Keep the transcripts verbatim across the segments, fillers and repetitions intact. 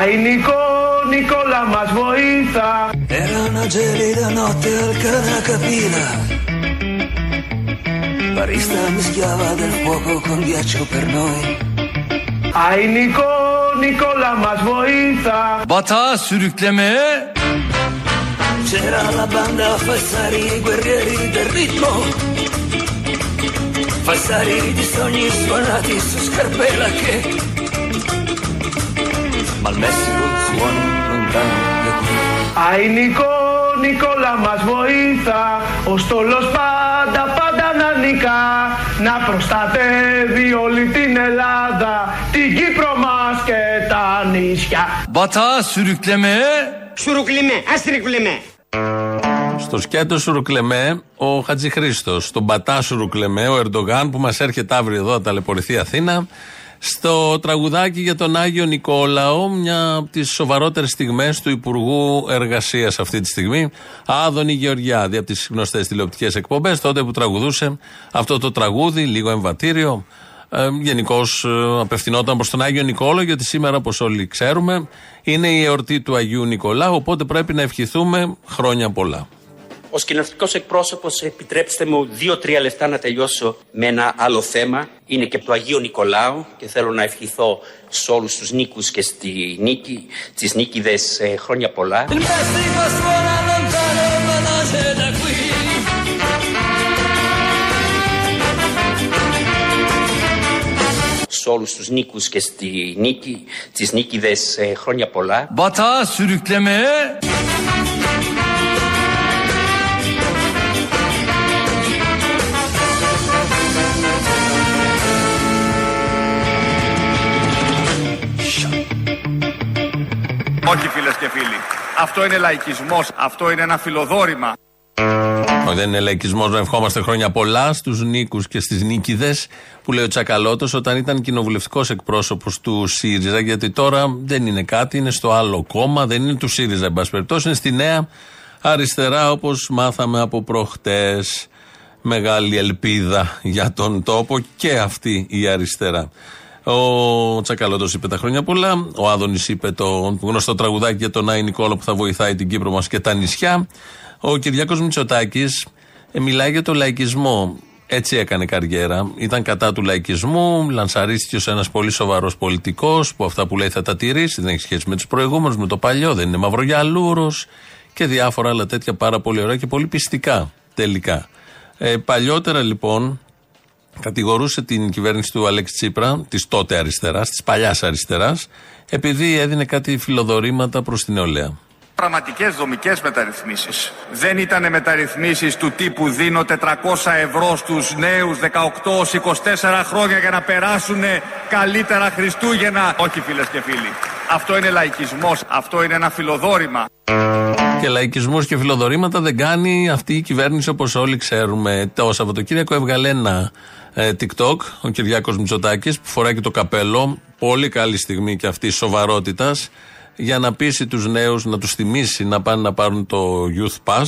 Ai Nico, Nicola μας βοήθα. Era una gelida notte al Caracapina. Barista mischiava del fuoco con ghiaccio per noi. Ai Nico, Nicola μας βοήθα. Batağa sürüklemeye. C'era la banda Fassari, guerrieri del ritmo. Fassari di sogni suonati su scarpe lacche. Ma il Messico suona lontano da qui. Ai Nico, Nicola μας βοήθα. Ο στόλος πάντα, πάντα να νικά. Να προστατεύει όλη την Ελλάδα, την Κύπρο μας και τα νησιά. Batağa sürüklemeye. Σουρουκλεμέ, αστρικλεμέ. Στο σκέτο Σουρουκλεμέ ο Χατζηχρήστος, στον πατά Σουρουκλεμέ ο Ερντογάν που μας έρχεται αύριο εδώ να ταλαιπωρηθεί Αθήνα, στο τραγουδάκι για τον Άγιο Νικόλαο, μια από τις σοβαρότερες στιγμές του Υπουργού Εργασίας αυτή τη στιγμή, Άδωνη Γεωργιάδη, από τις γνωστές τηλεοπτικές εκπομπές, τότε που τραγουδούσε αυτό το τραγούδι, λίγο εμβατήριο. Ε, γενικώς ε, απευθυνόταν προς τον Άγιο Νικόλαο, γιατί σήμερα, όπως όλοι ξέρουμε, είναι η εορτή του Αγίου Νικολάου, οπότε πρέπει να ευχηθούμε χρόνια πολλά. Ως κοινωνικός εκπρόσωπος, επιτρέψτε μου δύο-τρία λεπτά να τελειώσω με ένα άλλο θέμα. Είναι και από το Αγίου Νικολάου και θέλω να ευχηθώ σε όλους τους νίκους και στη νίκη, τις νίκηδες ε, χρόνια πολλά. Σε όλους τους νίκους και στη νίκη, τις νίκηδες ε, χρόνια πολλά. Batağa sürüklemeye. Όχι, φίλες και φίλοι, αυτό είναι λαϊκισμός, αυτό είναι ένα φιλοδόρημα. Δεν είναι λαϊκισμός να ευχόμαστε χρόνια πολλά στους νίκους και στις νίκηδες, που λέει ο Τσακαλώτος όταν ήταν κοινοβουλευτικός εκπρόσωπος του ΣΥΡΙΖΑ, γιατί τώρα δεν είναι κάτι, είναι στο άλλο κόμμα, δεν είναι του ΣΥΡΙΖΑ, εν πάση περιπτώσει, είναι στη Νέα Αριστερά, όπως μάθαμε από προχτές. Μεγάλη ελπίδα για τον τόπο και αυτή η αριστερά. Ο Τσακαλώτος είπε τα χρόνια πολλά, ο Άδωνης είπε το γνωστό τραγουδάκι για τον Άι Νικόλο που θα βοηθάει την Κύπρο μας και τα νησιά. Ο Κυριάκος Μητσοτάκης μιλάει για το λαϊκισμό. Έτσι έκανε καριέρα. Ήταν κατά του λαϊκισμού, λανσαρίστηκε ως ένας πολύ σοβαρός πολιτικός που αυτά που λέει θα τα τηρήσει, δεν έχει σχέση με τους προηγούμενους, με το παλιό, δεν είναι μαυρογιαλούρος και διάφορα άλλα τέτοια πάρα πολύ ωραία και πολύ πιστικά τελικά. Ε, παλιότερα λοιπόν κατηγορούσε την κυβέρνηση του Αλέξη Τσίπρα, της τότε αριστεράς, της παλιάς αριστεράς, επειδή έδινε κάτι φιλοδορήματα προς την νεολαία. Πραγματικές δομικές μεταρρυθμίσεις. Δεν ήτανε μεταρρυθμίσεις του τύπου δίνω τετρακόσια ευρώ στους νέους δεκαοκτώ είκοσι τέσσερα χρόνια για να περάσουν καλύτερα Χριστούγεννα. Όχι, φίλες και φίλοι. Αυτό είναι λαϊκισμός. Αυτό είναι ένα φιλοδόρημα. Και λαϊκισμούς και φιλοδορήματα δεν κάνει αυτή η κυβέρνηση, όπως όλοι ξέρουμε. Το Σαββατοκύριακο έβγαλε ένα ε, TikTok, ο Κυριάκος Μητσοτάκης, που φοράει και το καπέλο. Πολύ καλή στιγμή και αυτή σοβαρότητας, για να πείσει τους νέους, να τους θυμίσει να πάνε να πάρουν το Youth Pass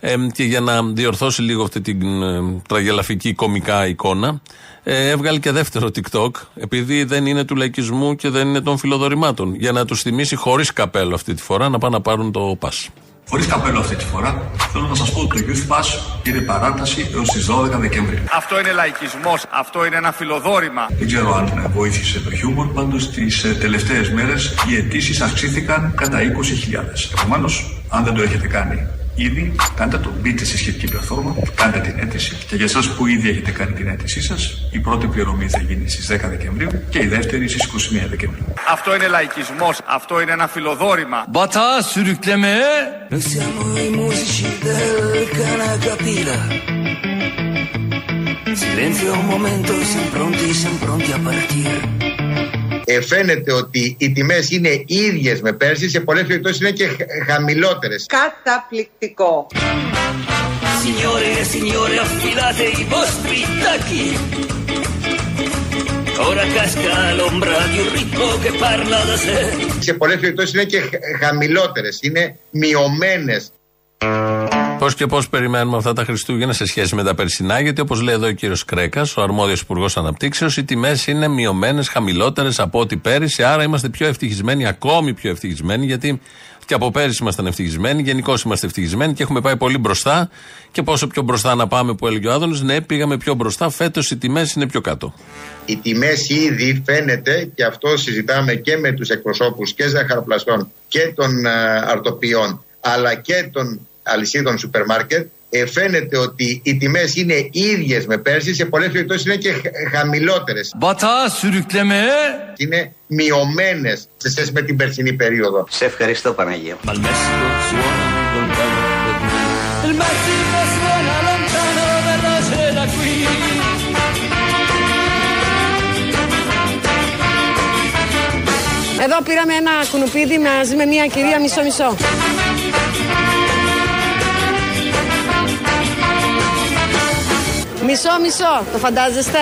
ε, και για να διορθώσει λίγο αυτή την ε, τραγελαφική κομικά εικόνα, ε, έβγαλε και δεύτερο TikTok, επειδή δεν είναι του λαϊκισμού και δεν είναι των φιλοδορημάτων, για να τους θυμίσει χωρίς καπέλο αυτή τη φορά να πάνε να πάρουν το Pass. Χωρίς καπέλο αυτή τη φορά, θέλω να σας πω ότι το Youth Pass είναι παράταση έως τις δώδεκα Δεκεμβρίου. Αυτό είναι λαϊκισμός, αυτό είναι ένα φιλοδόρημα. Δεν ξέρω αν βοήθησε το χιούμορ, πάντως τις τελευταίες μέρες οι αιτήσεις αυξήθηκαν κατά είκοσι χιλιάδες. Επομένως, αν δεν το έχετε κάνει ήδη, κάντε το, μπείτε στη σχετική πλατφόρμα, κάντε την αίτηση. Και για εσάς που ήδη έχετε κάνει την αίτησή σας, η πρώτη πληρωμή θα γίνει στις δέκα Δεκεμβρίου και η δεύτερη στις είκοσι μία Δεκεμβρίου. Αυτό είναι λαϊκισμός, αυτό είναι ένα φιλοδόρημα. Batağa sürüklemeye. Siamo i musici del Caracapina. Silenzio un momento, siamo pronti, siamo pronti a partire. Ε, φαίνεται ότι οι τιμές είναι ίδιες με πέρσι, σε πολλές περιπτώσεις είναι και χαμηλότερες. Καταπληκτικό. Signore, signore, affilate i vostri tacchi. Ora casca l'ombra di un ritmo che parla da sé. Σε πολλές περιπτώσεις είναι και χαμηλότερες, είναι μειωμένες. Πώς και πώς περιμένουμε αυτά τα Χριστούγεννα σε σχέση με τα περσινά, γιατί όπως λέει εδώ ο κύριος Κρέκας, ο αρμόδιος υπουργός Αναπτύξεως, οι τιμές είναι μειωμένες, χαμηλότερες από ό,τι πέρυσι, άρα είμαστε πιο ευτυχισμένοι, ακόμη πιο ευτυχισμένοι, γιατί και από πέρυσι ήμασταν ευτυχισμένοι, γενικώς είμαστε ευτυχισμένοι και έχουμε πάει πολύ μπροστά. Και πόσο πιο μπροστά να πάμε, που έλεγε ο Άδωνης, ναι, πήγαμε πιο μπροστά. Φέτος οι τιμές είναι πιο κάτω. Οι τιμές ήδη φαίνεται, και αυτό συζητάμε και με τους εκπροσώπους και ζαχαροπλαστών και των αρτοποιών, αλλά και των αλυσίδων σούπερ μάρκετ. Ε, φαίνεται ότι οι τιμές είναι ίδιες με πέρσι, σε πολλές περιπτώσεις είναι και χαμηλότερες. Είναι μειωμένες σε σχέση με την περσινή περίοδο. Σε ευχαριστώ, Παναγία. Εδώ πήραμε ένα κουνουπίδι μαζί με μια κυρία μισό-μισό. Μισό, μισό, το φαντάζεστε.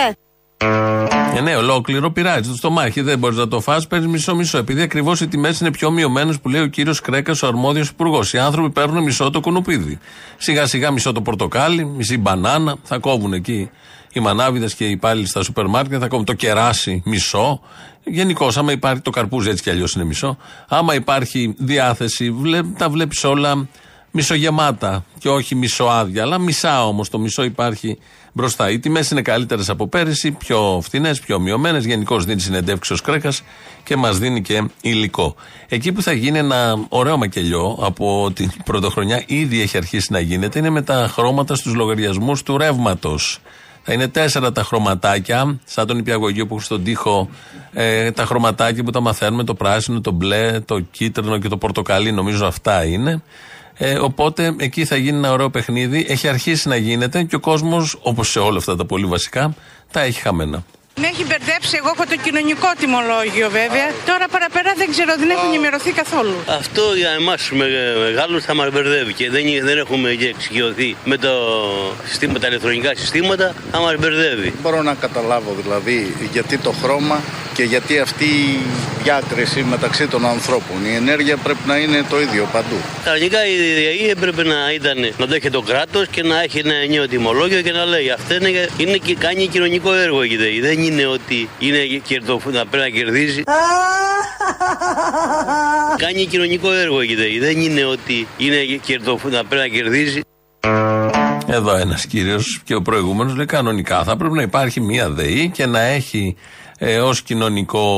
Ε, ναι, ολόκληρο πειράζει το στομάχι. Δεν μπορεί να το φας, παίρνει μισό, μισό. Επειδή ακριβώς οι τιμές είναι πιο μειωμένες, που λέει ο κύριος Κρέκας, ο αρμόδιος υπουργός. Οι άνθρωποι παίρνουν μισό το κουνουπίδι. Σιγά σιγά μισό το πορτοκάλι, μισή μπανάνα. Θα κόβουν εκεί οι μανάβιδες και οι υπάλληλοι στα σούπερ μάρκετ. Θα κόβουν το κεράσι μισό. Γενικώς, άμα υπάρχει το καρπούζι, έτσι κι αλλιώς είναι μισό. Άμα υπάρχει διάθεση, βλέ, τα βλέπει όλα μισογεμάτα και όχι μισοάδια, αλλά μισά όμως, το μισό υπάρχει μπροστά. Οι τιμές είναι καλύτερες από πέρυσι, πιο φθηνές, πιο μειωμένες. Γενικώς δίνει συνεντεύξεις ο Κρέκας και μας δίνει και υλικό. Εκεί που θα γίνει ένα ωραίο μακελιό από την πρωτοχρονιά, ήδη έχει αρχίσει να γίνεται, είναι με τα χρώματα στους λογαριασμούς του ρεύματος. Θα είναι τέσσερα τα χρωματάκια, σαν τον υπηαγωγείο που έχουν στον τοίχο, ε, τα χρωματάκια που τα μαθαίνουμε, το πράσινο, το μπλε, το κίτρινο και το πορτοκαλί, νομίζω αυτά είναι. Ε, οπότε εκεί θα γίνει ένα ωραίο παιχνίδι. Έχει αρχίσει να γίνεται και ο κόσμος, όπως σε όλα αυτά τα πολύ βασικά, τα έχει χαμένα. Με έχει μπερδέψει, εγώ έχω το κοινωνικό τιμολόγιο βέβαια. Τώρα παραπέρα δεν ξέρω, δεν έχουν ενημερωθεί καθόλου. Αυτό για εμάς μεγάλους θα μας μπερδεύει και δεν, δεν έχουμε εξοικειωθεί με το, με τα ηλεκτρονικά συστήματα, θα μας μπερδεύει. Μπορώ να καταλάβω δηλαδή γιατί το χρώμα και γιατί αυτή η διάκριση μεταξύ των ανθρώπων. Η ενέργεια πρέπει να είναι το ίδιο παντού. Κανονικά η ΔΕΗ έπρεπε να ήταν να το έχει το κράτος και να έχει ένα νέο τιμολόγιο και να λέει αυτό είναι, είναι και κάνει κοινωνικό έργο η ΔΕΗ. Δεν είναι ότι είναι κερδοφόρα, πρέπει να κερδίζει. Κάνει κοινωνικό έργο η ΔΕΗ. Δεν είναι ότι είναι κερδοφόρα, πρέπει να κερδίζει. Εδώ ένας κύριος και ο προηγούμενος λέει κανονικά θα πρέπει να υπάρχει μια ΔΕΗ και να έχει Ε, ως κοινωνικό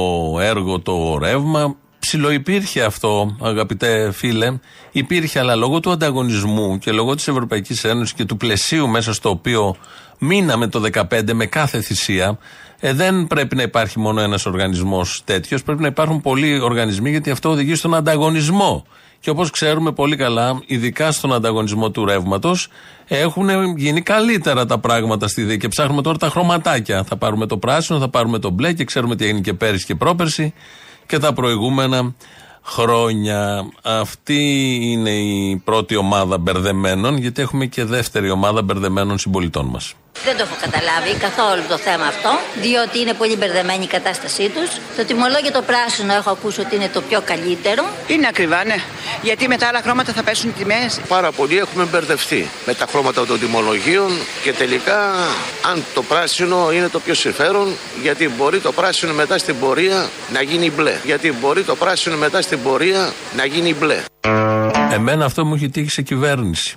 έργο το ρεύμα. Ψιλοϋπήρχε αυτό, αγαπητέ φίλε, υπήρχε, αλλά λόγω του ανταγωνισμού και λόγω της Ευρωπαϊκής Ένωσης και του πλαισίου μέσα στο οποίο μείναμε το δεκαπέντε με κάθε θυσία, ε, δεν πρέπει να υπάρχει μόνο ένας οργανισμός τέτοιος, πρέπει να υπάρχουν πολλοί οργανισμοί, γιατί αυτό οδηγεί στον ανταγωνισμό. Και όπως ξέρουμε πολύ καλά, ειδικά στον ανταγωνισμό του ρεύματος, έχουν γίνει καλύτερα τα πράγματα στη ΔΕΗ. Και ψάχνουμε τώρα τα χρωματάκια. Θα πάρουμε το πράσινο, θα πάρουμε το μπλε και ξέρουμε τι έγινε και πέρυσι και πρόπερσι και τα προηγούμενα χρόνια. Αυτή είναι η πρώτη ομάδα μπερδεμένων, γιατί έχουμε και δεύτερη ομάδα μπερδεμένων συμπολιτών μας. Δεν το έχω καταλάβει καθόλου το θέμα αυτό, διότι είναι πολύ μπερδεμένη η κατάστασή τους. Το τιμολόγιο το πράσινο έχω ακούσει ότι είναι το πιο καλύτερο. Είναι ακριβά, ναι. Γιατί με τα άλλα χρώματα θα πέσουν οι τιμές. Πάρα πολύ έχουμε μπερδευτεί με τα χρώματα των τιμολογίων και τελικά αν το πράσινο είναι το πιο συμφέρον, γιατί μπορεί το πράσινο μετά στην πορεία να γίνει μπλε. Γιατί μπορεί το πράσινο μετά στην πορεία να γίνει μπλε. Εμένα αυτό μου έχει τύχει σε κυβέρνηση.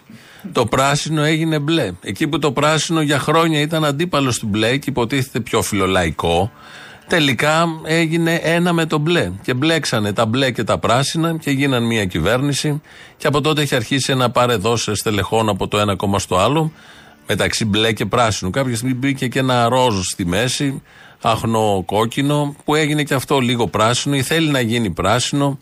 Το πράσινο έγινε μπλε. Εκεί που το πράσινο για χρόνια ήταν αντίπαλος του μπλε και υποτίθεται πιο φιλολαϊκό, τελικά έγινε ένα με το μπλε. Και μπλέξανε τα μπλε και τα πράσινα και γίναν μια κυβέρνηση. Και από τότε έχει αρχίσει ένα παρεδόσε στελεχών από το ένα κόμμα στο άλλο, μεταξύ μπλε και πράσινου. Κάποια στιγμή μπήκε και ένα ρόζο στη μέση, αχνό κόκκινο, που έγινε και αυτό λίγο πράσινο ή θέλει να γίνει πράσινο.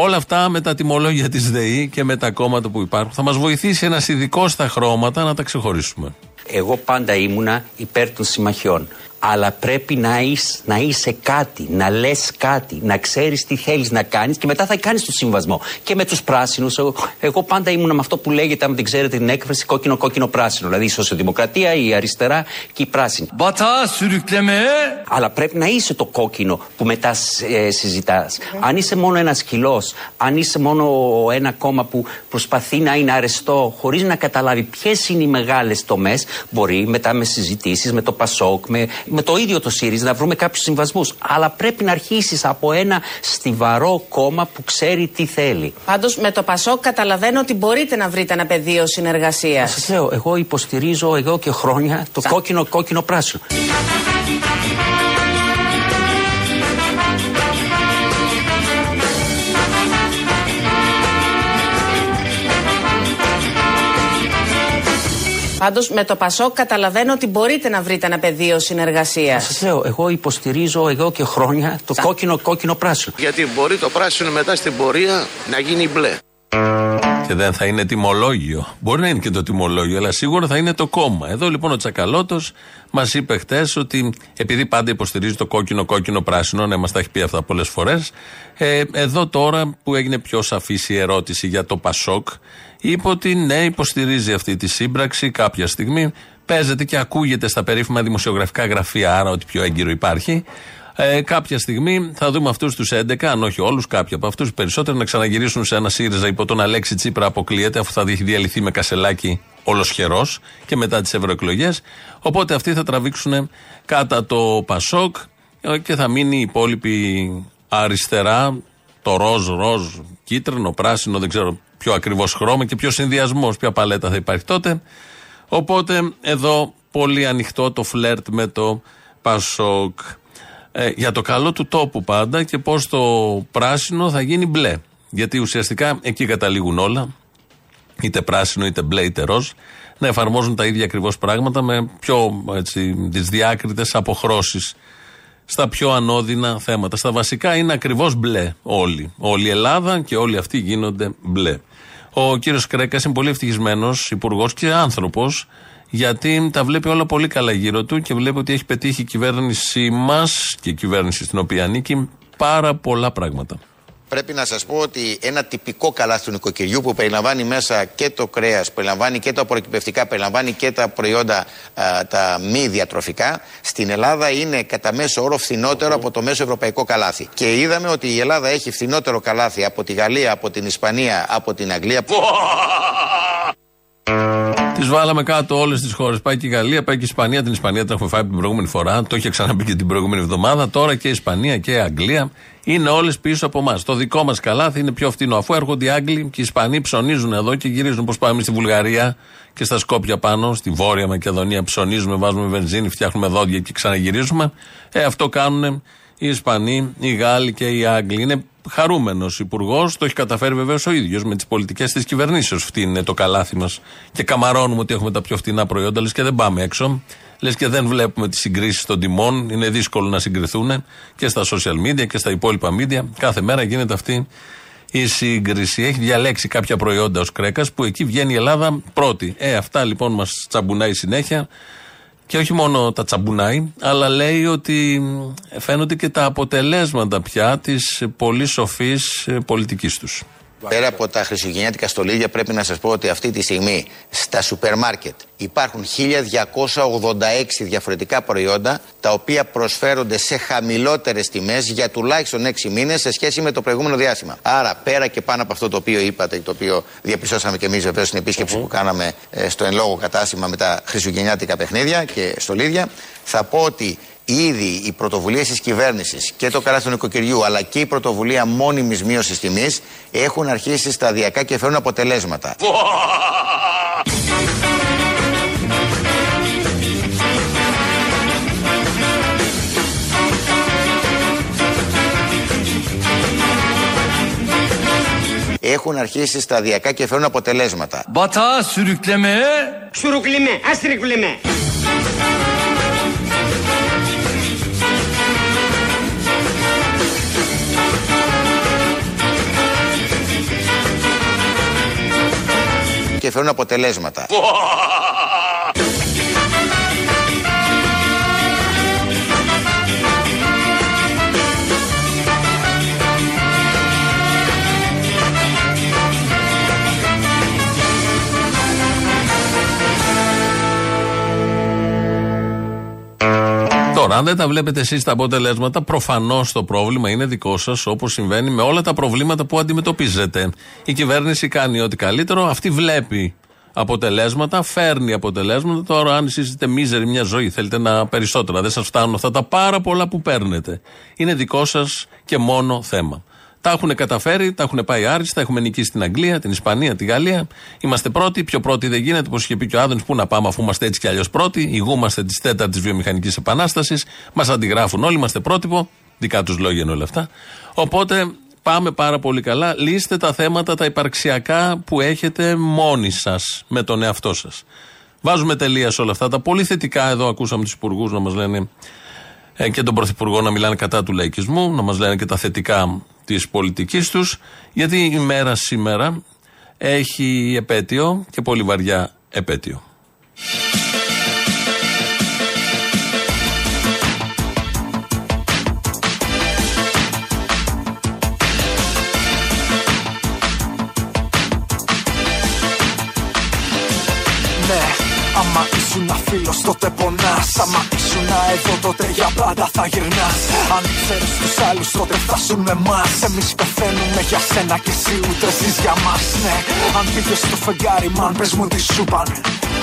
Όλα αυτά με τα τιμολόγια της ΔΕΗ και με τα κόμματα που υπάρχουν θα μας βοηθήσει ένας ειδικός στα χρώματα να τα ξεχωρίσουμε. Εγώ πάντα ήμουνα υπέρ των συμμαχιών. Αλλά πρέπει να είσαι, να είσαι κάτι, να λες κάτι, να ξέρεις τι θέλεις να κάνεις και μετά θα κάνεις το συμβασμό. Και με τους πράσινους, εγώ, εγώ πάντα ήμουν με αυτό που λέγεται, αν δεν ξέρετε την έκφραση, κόκκινο-κόκκινο-πράσινο. Δηλαδή η σοσιαλδημοκρατία, η αριστερά και η πράσινη. Αλλά πρέπει να είσαι το κόκκινο που μετά ε, συζητάς. Mm. Αν είσαι μόνο ένας σκυλός, αν είσαι μόνο ένα κόμμα που προσπαθεί να είναι αρεστό, χωρίς να καταλάβει ποιες είναι οι μεγάλες τομές, μπορεί μετά με συζητήσεις, με το ΠΑΣΟΚ, με. Με το ίδιο το ΣΥΡΙΖΑ να βρούμε κάποιους συμβασμούς. Αλλά πρέπει να αρχίσεις από ένα στιβαρό κόμμα που ξέρει τι θέλει. Πάντως με το ΠΑΣΟΚ καταλαβαίνω ότι μπορείτε να βρείτε ένα πεδίο συνεργασίας. Σας λέω, εγώ υποστηρίζω εδώ και χρόνια το Σα... κόκκινο κόκκινο πράσινο. Πάντως με το ΠΑΣΟΚ καταλαβαίνω ότι μπορείτε να βρείτε ένα πεδίο συνεργασίας. Σας λέω, εγώ υποστηρίζω εδώ και χρόνια το Σα... κόκκινο κόκκινο πράσινο. Γιατί μπορεί το πράσινο μετά στην πορεία να γίνει μπλε. Και δεν θα είναι τιμολόγιο. Μπορεί να είναι και το τιμολόγιο, αλλά σίγουρα θα είναι το κόμμα. Εδώ λοιπόν ο Τσακαλώτος μας είπε χτες ότι επειδή πάντα υποστηρίζει το κόκκινο κόκκινο πράσινο, ναι, μας τα έχει πει αυτά πολλές φορές, ε, εδώ τώρα που έγινε πιο σαφής η ερώτηση για το ΠΑΣΟΚ, είπε ότι ναι, υποστηρίζει αυτή τη σύμπραξη κάποια στιγμή. Παίζεται και ακούγεται στα περίφημα δημοσιογραφικά γραφεία, άρα ότι πιο έγκυρο υπάρχει. Ε, κάποια στιγμή θα δούμε αυτούς τους έντεκα, αν όχι όλους, κάποιοι από αυτούς περισσότεροι, να ξαναγυρίσουν σε ένα ΣΥΡΙΖΑ υπό τον Αλέξη Τσίπρα. Αποκλείεται, αφού θα διαλυθεί με Κασσελάκη ολοσχερός και μετά τις ευρωεκλογές. Οπότε αυτοί θα τραβήξουν κατά το ΠΑΣΟΚ και θα μείνει η υπόλοιπη αριστερά, το ροζ, ροζ, κίτρινο, πράσινο, δεν ξέρω ποιο ακριβώς χρώμα και ποιο συνδυασμός, ποια παλέτα θα υπάρχει τότε. Οπότε εδώ πολύ ανοιχτό το φλερτ με το ΠΑΣΟΚ. Ε, για το καλό του τόπου πάντα και πώς το πράσινο θα γίνει μπλε. Γιατί ουσιαστικά εκεί καταλήγουν όλα, είτε πράσινο είτε μπλε είτε ροζ, να εφαρμόζουν τα ίδια ακριβώς πράγματα με πιο έτσι, τις διάκριτες αποχρώσεις στα πιο ανώδυνα θέματα. Στα βασικά είναι ακριβώς μπλε όλοι. Όλη η Ελλάδα και όλοι αυτοί γίνονται μπλε. Ο κύριος Κρέκας είναι πολύ ευτυχισμένος υπουργός και άνθρωπος, γιατί τα βλέπει όλα πολύ καλά γύρω του και βλέπει ότι έχει πετύχει η κυβέρνησή μας και η κυβέρνηση στην οποία ανήκει πάρα πολλά πράγματα. Πρέπει να σας πω ότι ένα τυπικό καλάθι του νοικοκυριού που περιλαμβάνει μέσα και το κρέας, περιλαμβάνει και τα απορροκυπευτικά, περιλαμβάνει και τα προϊόντα α, τα μη διατροφικά, στην Ελλάδα είναι κατά μέσο όρο φθηνότερο από το μέσο ευρωπαϊκό καλάθι. Και είδαμε ότι η Ελλάδα έχει φθηνότερο καλάθι από τη Γαλλία, από την Ισπανία, από την Αγγλία. Τις βάλαμε κάτω όλες τις χώρες. Πάει και η Γαλλία, πάει και η Ισπανία. Την Ισπανία την έχουμε φάει την προηγούμενη φορά. Το είχε ξαναπεί και την προηγούμενη εβδομάδα. Τώρα και η Ισπανία και η Αγγλία είναι όλες πίσω από εμάς. Το δικό μας καλάθι είναι πιο φτηνό. Αφού έρχονται οι Άγγλοι και οι Ισπανοί, ψωνίζουν εδώ και γυρίζουν. Πώς πάμε στη Βουλγαρία και στα Σκόπια πάνω, στη Βόρεια Μακεδονία, ψωνίζουμε, βάζουμε βενζίνη, φτιάχνουμε δόντια και ξαναγυρίζουμε. Ε, αυτό κάνουν οι Ισπανοί, οι Γάλλοι και οι Άγγλοι. Είναι χαρούμενος υπουργός, το έχει καταφέρει βεβαίως ο ίδιος με τις πολιτικές της κυβερνήσεως. Φτύνει το καλάθι μας και καμαρώνουμε ότι έχουμε τα πιο φτηνά προϊόντα, λες και δεν πάμε έξω, λες και δεν βλέπουμε τις συγκρίσεις των τιμών. Είναι δύσκολο να συγκριθούν και στα social media και στα υπόλοιπα media. Κάθε μέρα γίνεται αυτή η σύγκριση. Έχει διαλέξει κάποια προϊόντα ως Κρέκας που εκεί βγαίνει η Ελλάδα πρώτη. Ε, αυτά λοιπόν μας τσαμπουνάει συνέχεια. Και όχι μόνο τα τσαμπουνάει, αλλά λέει ότι φαίνονται και τα αποτελέσματα πια της πολύ σοφής πολιτικής τους. Πέρα από τα χριστουγεννιάτικα στολίδια, πρέπει να σας πω ότι αυτή τη στιγμή στα σούπερ μάρκετ υπάρχουν χίλια διακόσια ογδόντα έξι διαφορετικά προϊόντα, τα οποία προσφέρονται σε χαμηλότερες τιμές για τουλάχιστον έξι μήνες σε σχέση με το προηγούμενο διάστημα. Άρα, πέρα και πάνω από αυτό το οποίο είπατε και το οποίο διαπιστώσαμε και εμείς βεβαίως στην επίσκεψη mm-hmm. που κάναμε στο εν λόγω κατάστημα με τα χριστουγεννιάτικα παιχνίδια και στολίδια, θα πω ότι ήδη οι πρωτοβουλίες της κυβέρνησης και το καλάθι του νοικοκυριού, αλλά και η πρωτοβουλία μόνιμης μείωσης τιμής έχουν αρχίσει σταδιακά και φέρουν αποτελέσματα. Έχουν αρχίσει σταδιακά και φέρουν αποτελέσματα. Μπατά, σουρουκλεμέ, σουρουκλεμέ, ασυρουκλεμέ. Και φέρουν αποτελέσματα. Τώρα, αν δεν τα βλέπετε εσείς τα αποτελέσματα, προφανώς το πρόβλημα είναι δικό σας, όπως συμβαίνει με όλα τα προβλήματα που αντιμετωπίζετε. Η κυβέρνηση κάνει ό,τι καλύτερο, αυτή βλέπει αποτελέσματα, φέρνει αποτελέσματα. Τώρα, αν εσείς είστε μίζεροι μια ζωή, θέλετε να περισσότερα, δεν σας φτάνουν αυτά τα πάρα πολλά που παίρνετε. Είναι δικό σας και μόνο θέμα. Τα έχουν καταφέρει, τα έχουν πάει άριστα, έχουμε νικήσει την Αγγλία, την Ισπανία, τη Γαλλία. Είμαστε πρώτοι, πιο πρώτοι δεν γίνεται, όπως είχε πει και ο Άδωνης, πού να πάμε αφού είμαστε έτσι κι αλλιώς πρώτοι. Ηγούμαστε τη τέταρτη βιομηχανική επανάσταση, μας αντιγράφουν όλοι, είμαστε πρότυπο. Δικά τους λόγια είναι όλα αυτά. Οπότε πάμε πάρα πολύ καλά. Λύστε τα θέματα τα υπαρξιακά που έχετε μόνοι σας, με τον εαυτό σας. Βάζουμε τελεία σε όλα αυτά τα πολύ θετικά. Εδώ ακούσαμε τους υπουργούς να μας λένε και τον Πρωθυπουργό να μιλάνε κατά του λαϊκισμού, να μας λένε και τα θετικά της πολιτικής τους, γιατί η μέρα σήμερα έχει επέτειο και πολύ βαριά επέτειο. Φίλος τότε πονάς, άμα ήσουνα εδώ τότε για πάντα θα γυρνάς. Αν ξέρεις τους άλλους τότε φτάσουν με μας. Εμείς πεθαίνουμε για σένα κι εσύ ούτε ζεις για μας. Ναι, αν πήγες στο φεγγάρι μαν πες μου τι σου πάνε.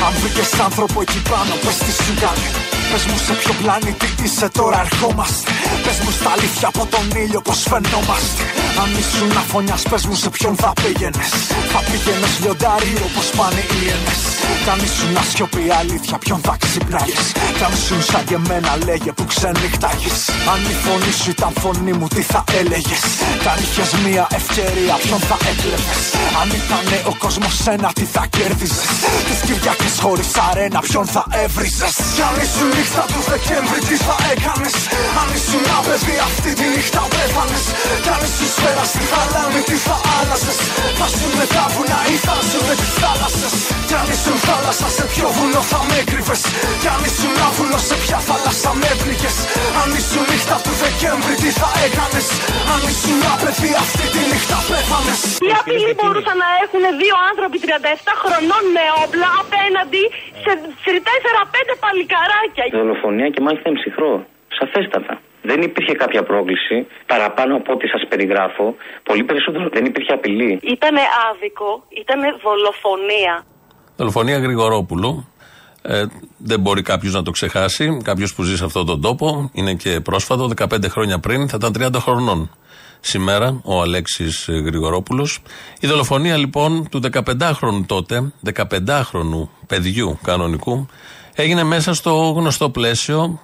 Αν βρήκες άνθρωπο εκεί πάνω πες τι σου κάνει. Πες μου σε ποιο πλανήτη είσαι τώρα ερχόμαστε. Πες μου στα αλήθεια από τον ήλιο πως φαινόμαστε. Αν ήσουν αφωνιάς πες μου σε ποιον θα πήγαινες. Θα πήγαινες λιοντάρι όπως πάνε οι Ιένες. Κι αν ήσουν ασιωπή αλήθεια ποιον θα ξυπνάγες. Κι αν ήσουν σαν και εμένα λέγε που ξενυχτάγες. Αν η φωνή σου ήταν φωνή μου τι θα έλεγες. Κι αν είχες μία ευκαιρία ποιον θα έκλεπες. Αν ήταν ο κόσμος ένα τι θα κέρδιζες. Τις Κυριακές χωρίς αρένα ποιον θα έβριζες. Νύχτα του Δεκέμβρη τι θα έκανες. Αν ήσουν ένα παιδί αυτή τη νύχτα πέθανες. Κι αν ήσουν σφαίρα στη θαλάμη τι θα άλλαζες. Θα σου μετά βουνά ή θα σου με τις θάλασσες. Κι αν ήσουν θάλασσα σε ποιο βουνό θα με έκρυβες. Κι αν ήσουν ένα βουνό σε ποια θάλασσα με έπνιγες. Αν ήσουν νύχτα του Δεκέμβρη τι θα έκανες. Αν ήσουν ένα παιδί αυτή τη νύχτα πέθανες. Τι απειλή μπορούσαν να έχουν δύο άνθρωποι τριάντα επτά χρονών με όπλα απέναντι σε τέσσερα πέντε παλικαράκια. Δολοφονία και μάλιστα εμψυχρό. Σαφέστατα. Δεν υπήρχε κάποια πρόκληση παραπάνω από ό,τι σας περιγράφω. Πολύ περισσότερο δεν υπήρχε απειλή. Ήτανε άδικο, ήτανε δολοφονία. Δολοφονία Γρηγορόπουλου. Ε, δεν μπορεί κάποιος να το ξεχάσει. Κάποιος που ζει σε αυτόν τον τόπο. Είναι και πρόσφατο, δεκαπέντε χρόνια πριν, θα ήταν τριάντα χρονών. Σήμερα ο Αλέξης Γρηγορόπουλος. Η δολοφονία λοιπόν του δεκαπεντάχρονου τότε, δεκαπεντάχρονου παιδιού κανονικού. Έγινε μέσα στο γνωστό πλαίσιο,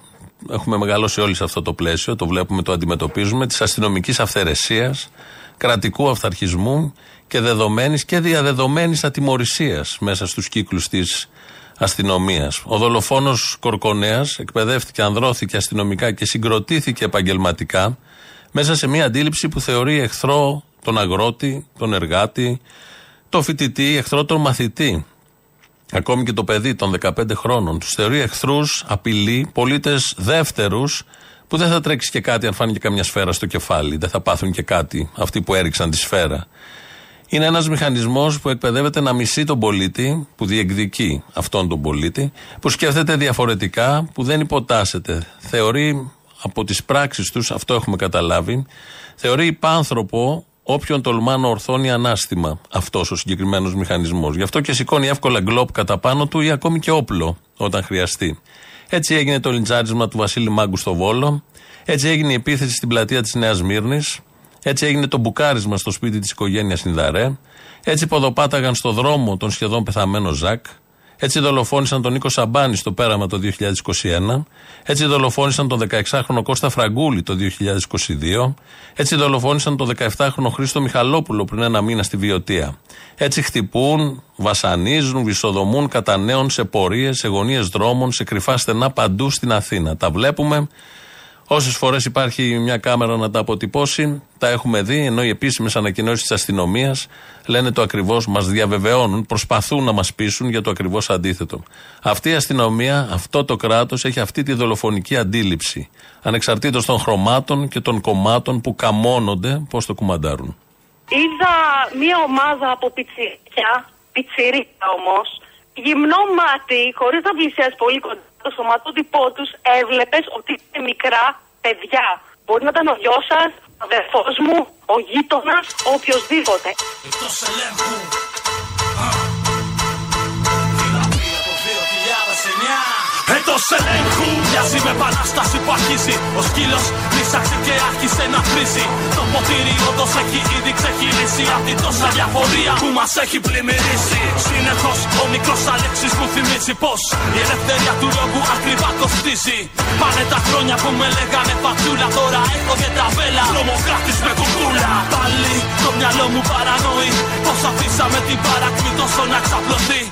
έχουμε μεγαλώσει όλοι σε αυτό το πλαίσιο, το βλέπουμε, το αντιμετωπίζουμε, της αστυνομικής αυθαιρεσίας, κρατικού αυθαρχισμού και δεδομένης και διαδεδομένης ατιμορρησίας μέσα στους κύκλους της αστυνομίας. Ο δολοφόνος Κορκονέας εκπαιδεύτηκε, ανδρώθηκε αστυνομικά και συγκροτήθηκε επαγγελματικά μέσα σε μια αντίληψη που θεωρεί εχθρό τον αγρότη, τον εργάτη, το φοιτητή, εχθρό τον μαθητή. Ακόμη και το παιδί των δεκαπέντε χρόνων τους θεωρεί εχθρούς, απειλή, πολίτες δεύτερους που δεν θα τρέξει και κάτι αν φάνει και καμιά σφαίρα στο κεφάλι, δεν θα πάθουν και κάτι αυτοί που έριξαν τη σφαίρα. Είναι ένας μηχανισμός που εκπαιδεύεται να μισεί τον πολίτη, που διεκδικεί αυτόν τον πολίτη, που σκέφτεται διαφορετικά, που δεν υποτάσσεται. Θεωρεί από τις πράξεις τους, αυτό έχουμε καταλάβει, θεωρεί υπάνθρωπο όποιον τολμά να ορθώνει ανάστημα αυτός ο συγκεκριμένος μηχανισμός. Γι' αυτό και σηκώνει εύκολα γκλόπ κατά πάνω του ή ακόμη και όπλο όταν χρειαστεί. Έτσι έγινε το λιντσάρισμα του Βασίλη Μάγκου στο Βόλο, έτσι έγινε η επίθεση στην πλατεία της Νέας Μύρνης, έτσι έγινε το μπουκάρισμα στο σπίτι της οικογένειας Ινδαρέ, έτσι ποδοπάταγαν στο δρόμο τον σχεδόν πεθαμένο Ζακ, έτσι δολοφόνησαν τον Νίκο Σαμπάνη στο Πέραμα το δύο χιλιάδες είκοσι ένα, έτσι δολοφόνησαν τον δεκαεξάχρονο Κώστα Φραγκούλη το δύο χιλιάδες είκοσι δύο, έτσι δολοφόνησαν τον δεκαεπτάχρονο Χρήστο Μιχαλόπουλο πριν ένα μήνα στη Βιωτία. Έτσι χτυπούν, βασανίζουν, βυσοδομούν κατά νέων σε πορείες, σε γωνίες δρόμων, σε κρυφά στενά παντού στην Αθήνα. Τα βλέπουμε. Όσες φορές υπάρχει μια κάμερα να τα αποτυπώσει, τα έχουμε δει, ενώ οι επίσημες ανακοινώσεις της αστυνομίας λένε το ακριβώς, μας διαβεβαιώνουν, προσπαθούν να μας πείσουν για το ακριβώς αντίθετο. Αυτή η αστυνομία, αυτό το κράτος έχει αυτή τη δολοφονική αντίληψη, ανεξαρτήτως των χρωμάτων και των κομμάτων που καμώνονται πώς το κουμαντάρουν. Είδα μια ομάδα από πιτσιρίκια, πιτσιρίκια όμως, γυμνό μάτι, χωρίς να πλησιάσεις πολύ κοντά το σωματότυπό τους, έβλεπες ότι είναι μικρά παιδιά. Μπορεί να ήταν ο γιος σας, ο αδερφός μου, ο γείτονας, ο οποιοσδήποτε. Εκτός ελέγχου. Εκτός ελέγχου. Μοιάζει με επανάσταση που αρχίζει. Ο σκύλος πλησιάζει και άρχισε να φρίζει. Το ποτήρι όντως έχει ήδη ξεχυλήσει από την τόσα διαφορία που μας έχει πλημμυρίσει. Συνεχώς ο μικρός Αλέξης μου θυμίζει πως η ελευθερία του λόγου ακριβά κοστίζει. Πάνε τα χρόνια που με λέγανε πατούλα, τώρα έχω και ταβέλα. Τρομοκράτης με κουκούλα. Πάλι το μυαλό μου παρανοεί πως αφήσαμε την παρακμή τόσο να ξαπλωθεί.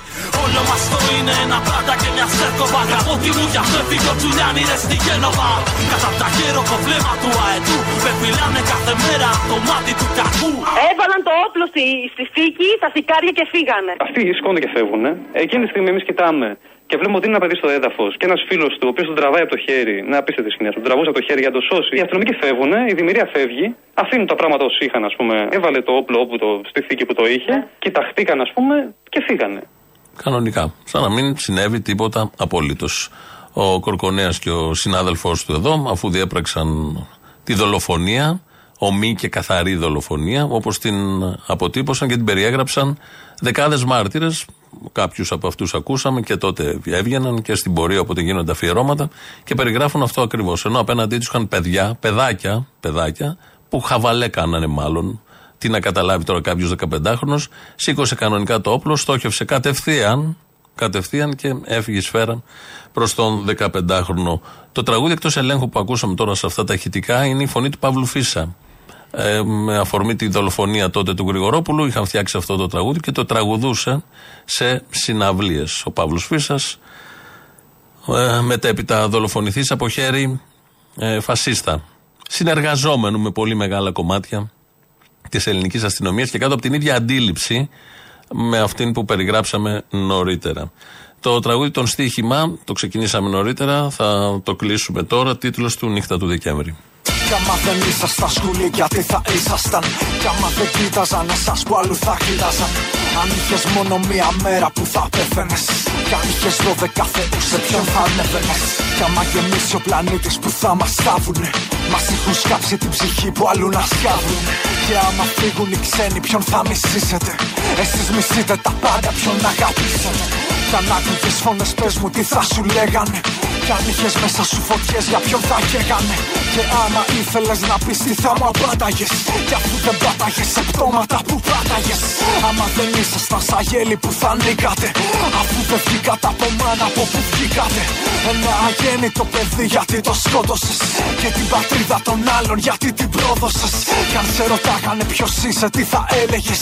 Όλο μας το είναι ένα πράτα και μια στέρκοβα. Γραμώ τη μου για αυτό έφυγε ο Τζουλιάνι ρε στη Γένοβα. Κατά τα γέροχο βλέμμα του αετού με φυλάνε κάθε μέρα το μάτι του κακού. Έβαλαν το όπλο στη, στη θήκη, τα σικάρια και φύγανε. Αυτοί σηκώνουν και φεύγουνε. Εκείνη τη στιγμή εμείς κοιτάμε και βλέπουμε ότι είναι ένα παιδί στο έδαφος και ένας φίλος του, ο οποίος τον τραβάει από το χέρι. Να πείστε τη σκηνή, τον τραβούσε από το χέρι για να το σώσει. Οι αστυνομικοί φεύγουνε, η δημιουργία φεύγει. Αφήνουν τα πράγματα όσοι είχαν, ας πούμε. Έβαλε το όπλο όπου το, στη θήκη που το είχε, κοιταχτήκαν, ας πούμε, και φύγανε. Κανονικά, σαν να μην συνέβη τίποτα απολύτως. Ο Κορκονέας και ο συνάδελφός του εδώ, αφού διέπραξαν τη δολοφονία, ομή και καθαρή δολοφονία, όπως την αποτύπωσαν και την περιέγραψαν, δεκάδες μάρτυρες, κάποιους από αυτούς ακούσαμε και τότε έβγαιναν και στην πορεία όποτε γίνονται αφιερώματα και περιγράφουν αυτό ακριβώς. Ενώ απέναντί τους είχαν παιδιά, παιδάκια, παιδάκια που χαβαλέ κάνανε μάλλον. Τι να καταλάβει τώρα κάποιος δεκαπεντάχρονος, σήκωσε κανονικά το όπλο, στόχευσε κατευθείαν, κατευθείαν και έφυγε η σφαίρα προς τον δεκαπεντάχρονο. Το τραγούδι εκτός ελέγχου που ακούσαμε τώρα σε αυτά τα ηχητικά είναι η φωνή του Παύλου Φίσα. Ε, με αφορμή τη δολοφονία τότε του Γρηγορόπουλου είχαν φτιάξει αυτό το τραγούδι και το τραγουδούσε σε συναυλίες. Ο Παύλος Φίσας ε, μετέπειτα δολοφονηθής από χέρι ε, φασίστα, συνεργαζόμενου με πολύ μεγάλα κομμάτια της ελληνικής αστυνομίας και κάτω από την ίδια αντίληψη με αυτήν που περιγράψαμε νωρίτερα. Το τραγούδι των στοίχημα το ξεκινήσαμε νωρίτερα, θα το κλείσουμε τώρα, τίτλος του Νύχτα του Δεκέμβρη. Κι άμα δεν ήσασταν σχολή γιατί θα ήσασταν. Κι άμα δεν κοίταζαν εσάς που αλλού θα κοίταζαν. Αν είχες μόνο μία μέρα που θα πέφαινες. Κι αν είχες δώδεκα θεούς σε ποιον θα ανέβαινες. Κι άμα γεμίσει ο πλανήτης που θα μας στάβουνε. Μας έχουν σκάψει την ψυχή που αλλού να σκάβουν. Και άμα φύγουν οι ξένοι ποιον θα μισήσετε. Εσείς μισείτε τα πάντα ποιον αγαπήσετε. Κι αν άκουγες φωνές πες μου τι θα σου λέγανε. Κι αν είχες μέσα σου φωτιές για ποιον θα καίγανε. Και άμα ήθελες να πεις τι θα μου απάνταγες. Κι αφού δεν πάταγες σε πτώματα που πάταγες. Άμα δεν ήσασταν σαν γέλη που θα νίκατε. Αφού δεν βγήκατε από μάνα από που βγήκατε. Ένα αγέννητο παιδί γιατί το σκότωσες. Και την πατρίδα των άλλων γιατί την πρόδωσες. Κι αν σε ρωτάγανε ποιος είσαι τι θα έλεγες.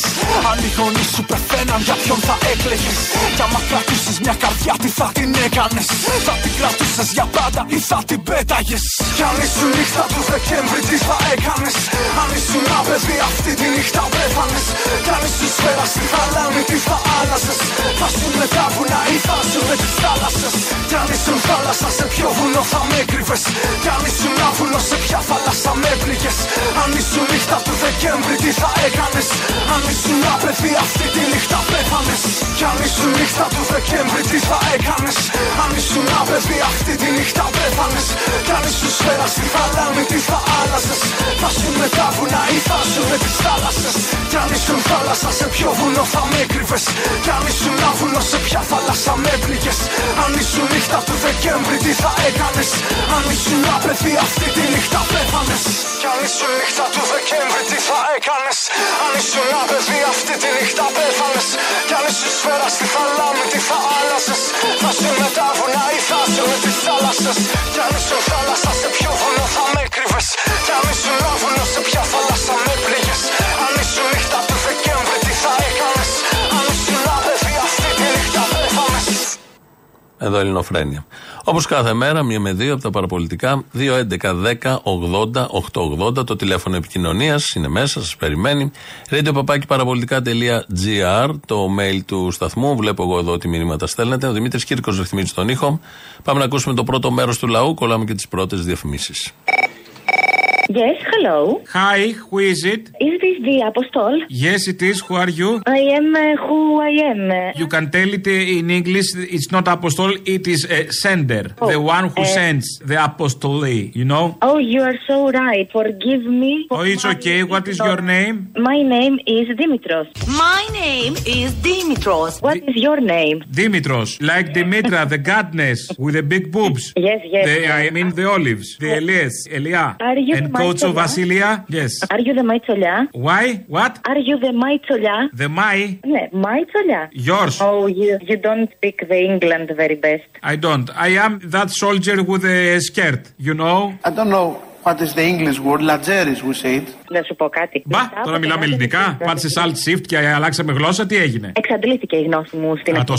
Αν οι γονείς σου πεθαίναν για ποιον θα έκλαιγες. Κι άμα κρατούσες μια καρδιά τι θα την έκανες. Θα την κρατούσες για πάντα ή θα την πέταγες. Κι αν ήσουν νύχτα του Δεκέμβρη τι θα έκανες. Αν ήσουν ένα παιδί αυτή τη νύχτα πέθανες. Κι αν ήσουν σφαίρα στη θαλάμη τι θα άλλαζες. Θα σου μετάβουνα ή θα σου με τις θάλασσες. Κι αν ήσουν θάλασσα σε ποιο βουνό θα με κρύβες. Κι αν ήσουν άβουλο σε ποια θάλασσα με πληγες. Αν ήσουν νύχτα του Δεκέμβρη τι θα έκανες. Αν ήσουν ένα παιδί αυτή τη νύχτα πέθανες. Κι αν ήσουν νύχτα του Δεκέμβρη τι θα έκανες. Αν ήσουν ένα παιδί αυτή τη νύχτα πέθανες. Κι αν ήσουν σφαίρα στη θαλάμη τι θα άλλαζες. Θα σου μετάβουνα ή θα σου με τις θάλασσες. Κι αν ήσουν θάλασσα σε ποιο βουνό θα με κρύβες. Κι αν ήσουν άβουλο σε ποια θάλασσα με πληγες. Αν ήσουν νύχτα του Δεκέμβρη τι θα έκανες. Αν ήσουν ένα παιδί αυτή τη νύχτα πέθανες. Κι αν ήσουν νύχτα του Δεκέμβρη τι θα έκανες. Αν ήσουν ένα παιδί αυτή τη νύχτα πέθανες. Κι αν ήσουν σφαίρα στη θαλάμη τι θα άλλαζες. Θα σου μετάβουνα ή θα σου με τις θάλασσες. Κι αν ήσουν θάλασσα σε ποιο βουνό θα με κρύβες. Κι αν ήσουν άβουλο σε ποια θάλασσα με πληγες. Αν ήσουν νύχτα του Δεκέμβρη τι θα έκανες. Αν ήσουν ένα παιδί αυτή τη νύχτα πέθανες. Εδώ Ελληνοφρένεια. Όπως κάθε μέρα, μία με δύο από τα παραπολιτικά, δύο έντεκα δέκα ογδόντα οκτακόσια ογδόντα, το τηλέφωνο επικοινωνίας είναι μέσα, σας περιμένει. radio παπάκι παραπολιτικά τελεία τζι άρ, το mail του σταθμού, βλέπω εγώ εδώ τι μηνύματα στέλνετε. Ο Δημήτρης Κύρκος ρυθμίζει τον ήχο. Πάμε να ακούσουμε το πρώτο μέρος του λαού, κολλάμε και τις πρώτες διαφημίσεις. Yes, hello. Hi, who is it? Is this the Apostol? Yes, it is. Who are you? I am uh, who I am. You can tell it uh, in English. It's not Apostol, it is a sender. Oh, the one who uh, sends the Apostoli, you know? Oh, you are so right. Forgive me. For oh, it's okay. What is your name? My name is Dimitros. My name is Dimitros. What Di- is your name? Dimitros. Like Dimitra, the goddess with the big boobs. Yes, yes. The, yes. I mean the olives. The Elias. Elia. Are you and Κότσο Βασιλεία, yes. Are you the Maitsolya? Why? What? Are you the Maitsolya? The Mai? Ναι, Maitsolya. Yours. Oh, you, you don't speak the England very best. I don't. I am that soldier with the skirt, you know? I don't know. What is the English word? Λατζέρις, we say it. Να σου πω κάτι. Μπα, τώρα μιλάμε ελληνικά. Πάτησε alt shift και αλλάξαμε γλώσσα, τι έγινε. Εξαντλήθηκε η γνώση μου στην Ελλάδα.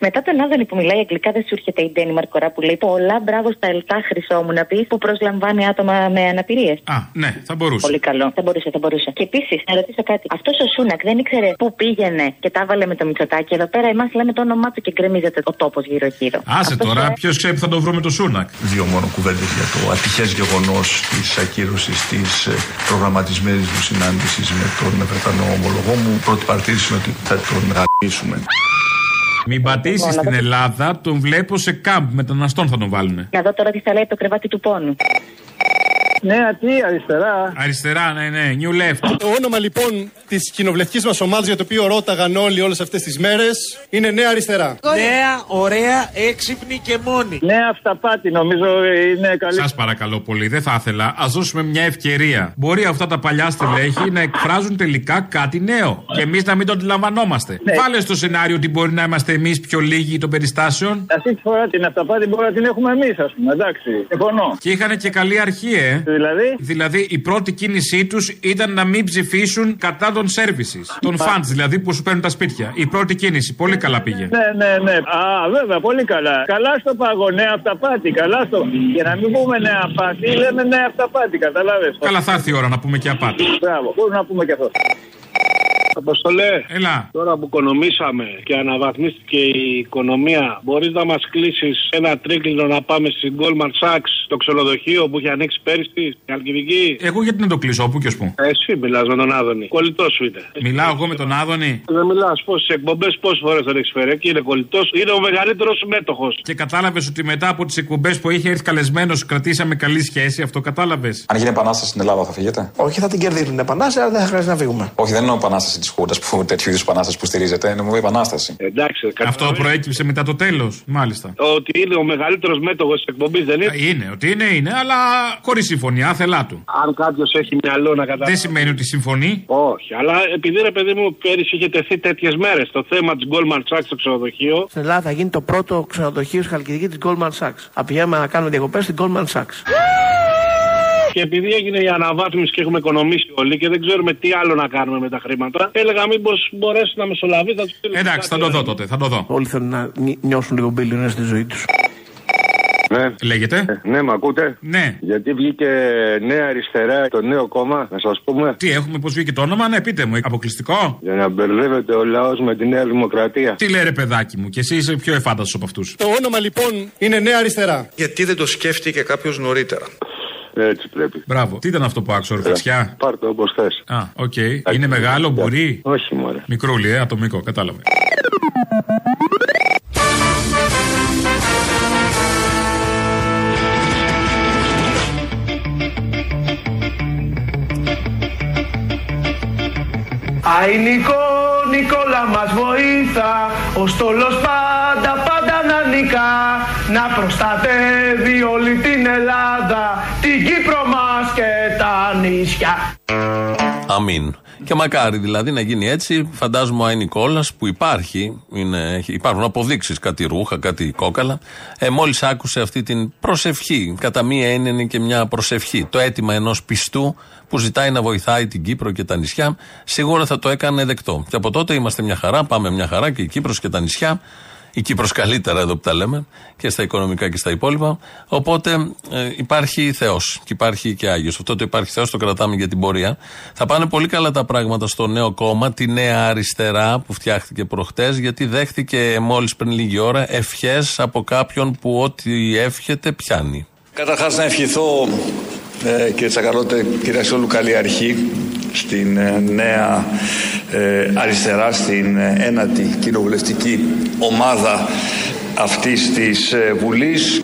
Μετά τον Άδωνη που μιλάει αγγλικά, δεν σου έρχεται η Ντένι Μαρκορά που λέει πολλά μπράβο στα ελτά, χρυσό μου να πει, που προσλαμβάνει άτομα με αναπηρίες. Α, ναι, θα μπορούσε. Πολύ καλό. Θα μπορούσε, θα μπορούσε. Και επίσης, να ρωτήσω κάτι. Αυτός ο Σούνακ δεν ήξερε πού πήγαινε και τα έβαλε με το Μητσοτάκη. Εδώ πέρα εμάς λέμε το όνομά του και γκρεμίζεται ο τόπος γύρω-γύρω. Άσε τώρα, ποιο ξέρει που θα το βρούμε το Σούνακ. Δύο μόνο κουβέντες για το ατυχές γεγονός της ακύρωσης της προγραμματισμένης μου συνάντησης με τον Βρετανό ομολογό μου. Πρώτη παρατήρηση είναι ότι θα τον γαμίσουμε. Μην πατήσει στην Ελλάδα, τον βλέπω σε κάμπ μεταναστών θα τον βάλουνε. Να δω τώρα τι θα λέει το κρεβάτι του πόνου. Νέα τι, αριστερά. Αριστερά, ναι, ναι, new left. Το όνομα λοιπόν της κοινοβουλευτικής μας ομάδας για το οποίο ρώταγαν όλοι όλες αυτές τις μέρες είναι Νέα Αριστερά. Νέα, ωραία, έξυπνη και μόνη. Νέα αυταπάτη, νομίζω είναι καλή. Σας παρακαλώ πολύ, δεν θα ήθελα. Ας δώσουμε μια ευκαιρία. Μπορεί αυτά τα παλιά στελέχη να εκφράζουν τελικά κάτι νέο. Και εμείς να μην το αντιλαμβανόμαστε. Ναι. Βάλε στο σενάριο ότι μπορεί να είμαστε εμείς πιο λίγοι των περιστάσεων. Αυτή τη φορά την αυταπάτη μπορεί να την έχουμε εμείς, ας πούμε, εντάξει. Συμφωνώ. Και είχαν και καλή αρχή, ε. Δηλαδή? δηλαδή η πρώτη κίνησή τους ήταν να μην ψηφίσουν κατά των services, των funds δηλαδή που σου παίρνουν τα σπίτια. Η πρώτη κίνηση, πολύ καλά πήγε. Ναι, ναι, ναι. Α, βέβαια, πολύ καλά. Καλά στο παγωνέα αυταπάτη, καλά στο... Για να μην πούμε νέα απάτη, λέμε νέα αυταπάτη, καταλάβες. Καλά θα έρθει η ώρα να πούμε και απάτη. Μπράβο, μπορούμε να πούμε και αυτό. Αποστολέ, έλα. Τώρα που οικονομήσαμε και αναβαθμίστηκε η οικονομία, μπορείς να μας κλείσεις ένα τρίκλινο να πάμε στην Goldman Sachs, το ξενοδοχείο που είχε ανοίξει πέρυσι στην Χαλκιδική? Εγώ γιατί να το κλείσω, όπου και ως που. Εσύ μιλάς με τον Άδωνη. Κολλητός σου είναι. Μιλάω εγώ με τον Άδωνη. Δεν μιλάς, πόσες εκπομπές, πόσες φορές τον έχεις φέρει. Και είναι κολλητός, είναι ο μεγαλύτερος μέτοχος. Και κατάλαβες ότι μετά από τις εκπομπές που είχε έρθει καλεσμένος, κρατήσαμε καλή σχέση, αυτό κατάλαβες? Αν γίνει επανάσταση στην Ελλάδα, θα φύγετε? Όχι, θα την κερδίσουν την επανάσταση, αλλά δεν θα χρειάζεται να φύγουμε. Όχι, δεν είναι επανάσταση. Τη χώρα που τέτοιου είδου επανάσταση που στηρίζεται, είναι μόνο η επανάσταση. Εντάξει, αυτό προέκυψε μετά το τέλος, μάλιστα. Ότι είναι ο μεγαλύτερος μέτοχος της εκπομπής, δεν είναι? Είναι, ότι είναι, είναι, αλλά χωρίς συμφωνία, θέλα του. Αν κάποιος έχει μυαλό να καταλάβει. Δεν σημαίνει ότι συμφωνεί. Όχι, αλλά επειδή ρε παιδί μου πέρυσι είχε τεθεί τέτοιες μέρες το θέμα της Goldman Sachs στο ξενοδοχείο. Στην Ελλάδα θα γίνει το πρώτο ξενοδοχείο στη Χαλκιδική της Goldman Sachs. Απηγαίνουμε να κάνουμε διακοπές στην Goldman Sachs. Και επειδή έγινε η αναβάθμιση και έχουμε οικονομήσει όλοι και δεν ξέρουμε τι άλλο να κάνουμε με τα χρήματα, έλεγα μήπως μπορέσει να μεσολαβεί. Θα τους στείλω. Εντάξει, θα το δω τότε, θα το δω. Όλοι θέλουν να νιώσουν λίγο μπίλιονες στη ζωή τους. Ναι. Λέγεται. Ναι, με ακούτε? Ναι. Γιατί βγήκε Νέα Αριστερά, το νέο κόμμα, να σας πούμε. Τι έχουμε, πώς βγήκε το όνομα, ναι, πείτε μου, αποκλειστικό. Για να μπερδεύεται ο λαός με τη Νέα Δημοκρατία. Τι λέει ρε παιδάκι μου, και εσύ είσαι πιο εφάνταστος από αυτούς. Το όνομα λοιπόν είναι Νέα Αριστερά. Γιατί δεν το σκέφτηκε κάποιος νωρίτερα? Έτσι πρέπει. Μπράβο. Τι ήταν αυτό που άκουσα, ορφιτσιά? Πάρ' το όπως θες. Α, οκ. Okay. Είναι μεγάλο, μπορεί. Όχι, μωρέ. Μικρούλι, ε, ατομικό, κατάλαβε. Άι Νικό, Νικόλα μας βοήθα, ο στόλος πάντα πάντα να νικά, να προστατεύει όλη την Ελλάδα, την Κύπρο μας και τα νησιά. Αμήν. Και μακάρι δηλαδή να γίνει έτσι. Φαντάζομαι ο Άι Νικόλας που υπάρχει, είναι, υπάρχουν αποδείξεις, κάτι ρούχα, κάτι κόκαλα. Ε, μόλις άκουσε αυτή την προσευχή, κατά μία έννοια είναι και μια προσευχή, το αίτημα ενός πιστού που ζητάει να βοηθάει την Κύπρο και τα νησιά, σίγουρα θα το έκανε δεκτό. Και από τότε είμαστε μια χαρά, πάμε μια χαρά και η Κύπρος και τα νησιά. Η Κύπρος καλύτερα εδώ που τα λέμε και στα οικονομικά και στα υπόλοιπα. Οπότε ε, υπάρχει Θεός και υπάρχει και Άγιος. Αυτό το υπάρχει Θεός το κρατάμε για την πορεία. Θα πάνε πολύ καλά τα πράγματα στο νέο κόμμα, τη Νέα Αριστερά που φτιάχτηκε προχτές, γιατί δέχτηκε μόλις πριν λίγη ώρα ευχές από κάποιον που ό,τι εύχεται πιάνει. Καταρχάς να ευχηθώ Ε, κύριε Τσακαλώτε, κύριε Αχτσιόγλου, καλή αρχή στην ε, Νέα ε, Αριστερά, στην ε, ένατη κοινοβουλευτική ομάδα αυτής της ε, Βουλής.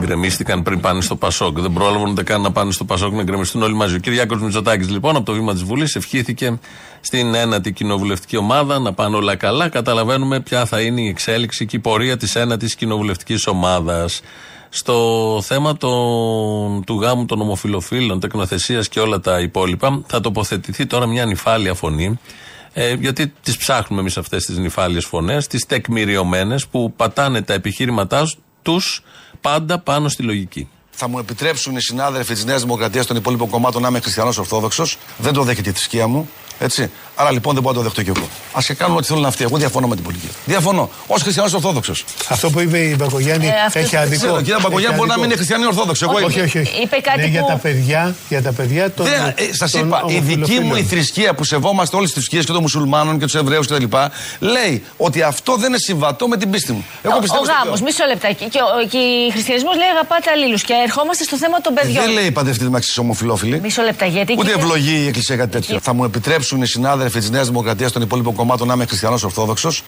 Γκρεμίστηκαν πριν πάνε στο ΠΑΣΟΚ. Δεν πρόλαβαν καν να πάνε στο ΠΑΣΟΚ, να γκρεμιστούν όλοι μαζί. Ο Κυριάκος Μητσοτάκης, λοιπόν, από το βήμα της Βουλής, ευχήθηκε στην ένατη κοινοβουλευτική ομάδα να πάνε όλα καλά. Καταλαβαίνουμε ποια θα είναι η εξέλιξη και η πορεία της ένατης κοινοβουλευτικής ομάδας. Στο θέμα των, του γάμου των ομοφυλοφίλων, τεκνοθεσίας και όλα τα υπόλοιπα, θα τοποθετηθεί τώρα μια νυφάλια φωνή. Ε, γιατί τις ψάχνουμε εμείς αυτές τις νυφάλιες φωνές, τις τεκμηριωμένες που πατάνε τα επιχείρηματά τους πάντα πάνω στη λογική. Θα μου επιτρέψουν οι συνάδελφοι της Νέας Δημοκρατίας των υπόλοιπων κομμάτων να είμαι χριστιανός ορθόδοξος. Δεν το δέχεται η θρησκεία μου. Έτσι. Άρα λοιπόν δεν μπορώ να το δεχτώ κι εγώ. Ας και κάνουν ό,τι θέλουν αυτοί. Εγώ διαφωνώ με την πολιτική. Διαφωνώ. Ως χριστιανός ορθόδοξος. Αυτό που είπε η Μπακογιάννη ε, έχει αδικό. Ο κύριε Μπακογιάννη μπορεί να μην είναι χριστιανή ορθόδοξη. Εγώ όχι, όχι, όχι. Είπε κάτι ναι, που... για τα παιδιά, για τα παιδιά των. Δεν, ε, σας είπα, η δική μου η θρησκεία που σεβόμαστε όλες τις θρησκείες και των μουσουλμάνων και τους Εβραίους κτλ. Λέει ότι αυτό δεν είναι συμβατό με την πίστη μου. Εγώ πιστεύω. Ο γάμος, μισό λεπτάκι. Και ο χριστιανισμός λέει αγαπάτε αλλήλους. Και ερχόμαστε στο θέμα των παιδιών. Δεν λέει παντρευτείτε μεταξύ ομοφυλόφιλοι. Μισό λεπτά γιατί. Ούτε ευλογεί η Εκκλησία κάτι τέτοιο. Θα μου επιτρέψουν οι συνάδελφοι της Νέας Δημοκρατίας των υπόλοιπων κομμάτων να είμαι χριστιανός ορθόδοξος.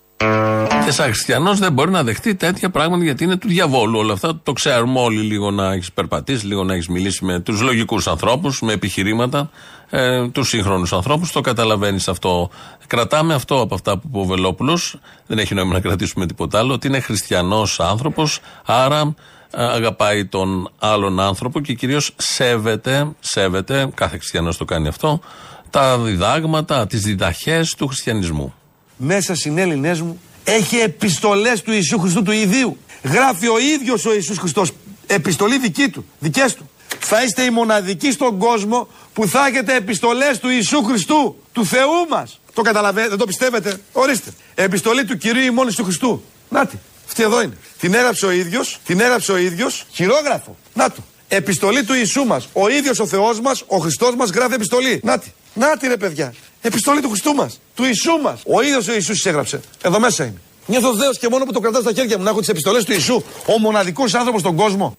Και σαν χριστιανός δεν μπορεί να δεχτεί τέτοια πράγματα γιατί είναι του διαβόλου. Όλα αυτά το ξέρουμε όλοι. Λίγο να έχεις περπατήσει, λίγο να έχεις μιλήσει με τους λογικούς ανθρώπους, με επιχειρήματα, ε, τους σύγχρονους ανθρώπους. Το καταλαβαίνεις αυτό. Κρατάμε αυτό από αυτά που είπε ο Βελόπουλος. Δεν έχει νόημα να κρατήσουμε τίποτα άλλο. Ότι είναι χριστιανός άνθρωπος, άρα αγαπάει τον άλλον άνθρωπο και κυρίως σέβεται, σέβεται, κάθε χριστιανός το κάνει αυτό, τα διδάγματα, τις διδαχές του χριστιανισμού. Μέσα συνέλληνές μου έχει επιστολές του Ιησού Χριστού του Ιδίου. Γράφει ο ίδιος ο Ιησούς Χριστός επιστολή δική του, δικές του. Θα είστε οι μοναδικοί στον κόσμο που θα έχετε επιστολές του Ιησού Χριστού, του Θεού μας. Το καταλαβαίνετε, δεν το πιστεύετε, ορίστε. Επιστολή του Κυρίου ημών Ιησού Χριστού. Νάτι. Αυτή εδώ είναι. Την έγραψε ο ίδιος, την έγραψε ο ίδιος, χειρόγραφο. Να του. Επιστολή του Ιησού μας. Ο ίδιος ο Θεός μας, ο Χριστός μας γράφει επιστολή. Να τη. Να τη ρε παιδιά. Επιστολή του Χριστού μας. Του Ιησού μας. Ο ίδιος ο Ιησούς της έγραψε. Εδώ μέσα είναι. Νιώθω δέος και μόνο που το κρατάω στα χέρια μου να έχω τις επιστολές του Ιησού. Ο μοναδικός άνθρωπος στον κόσμο.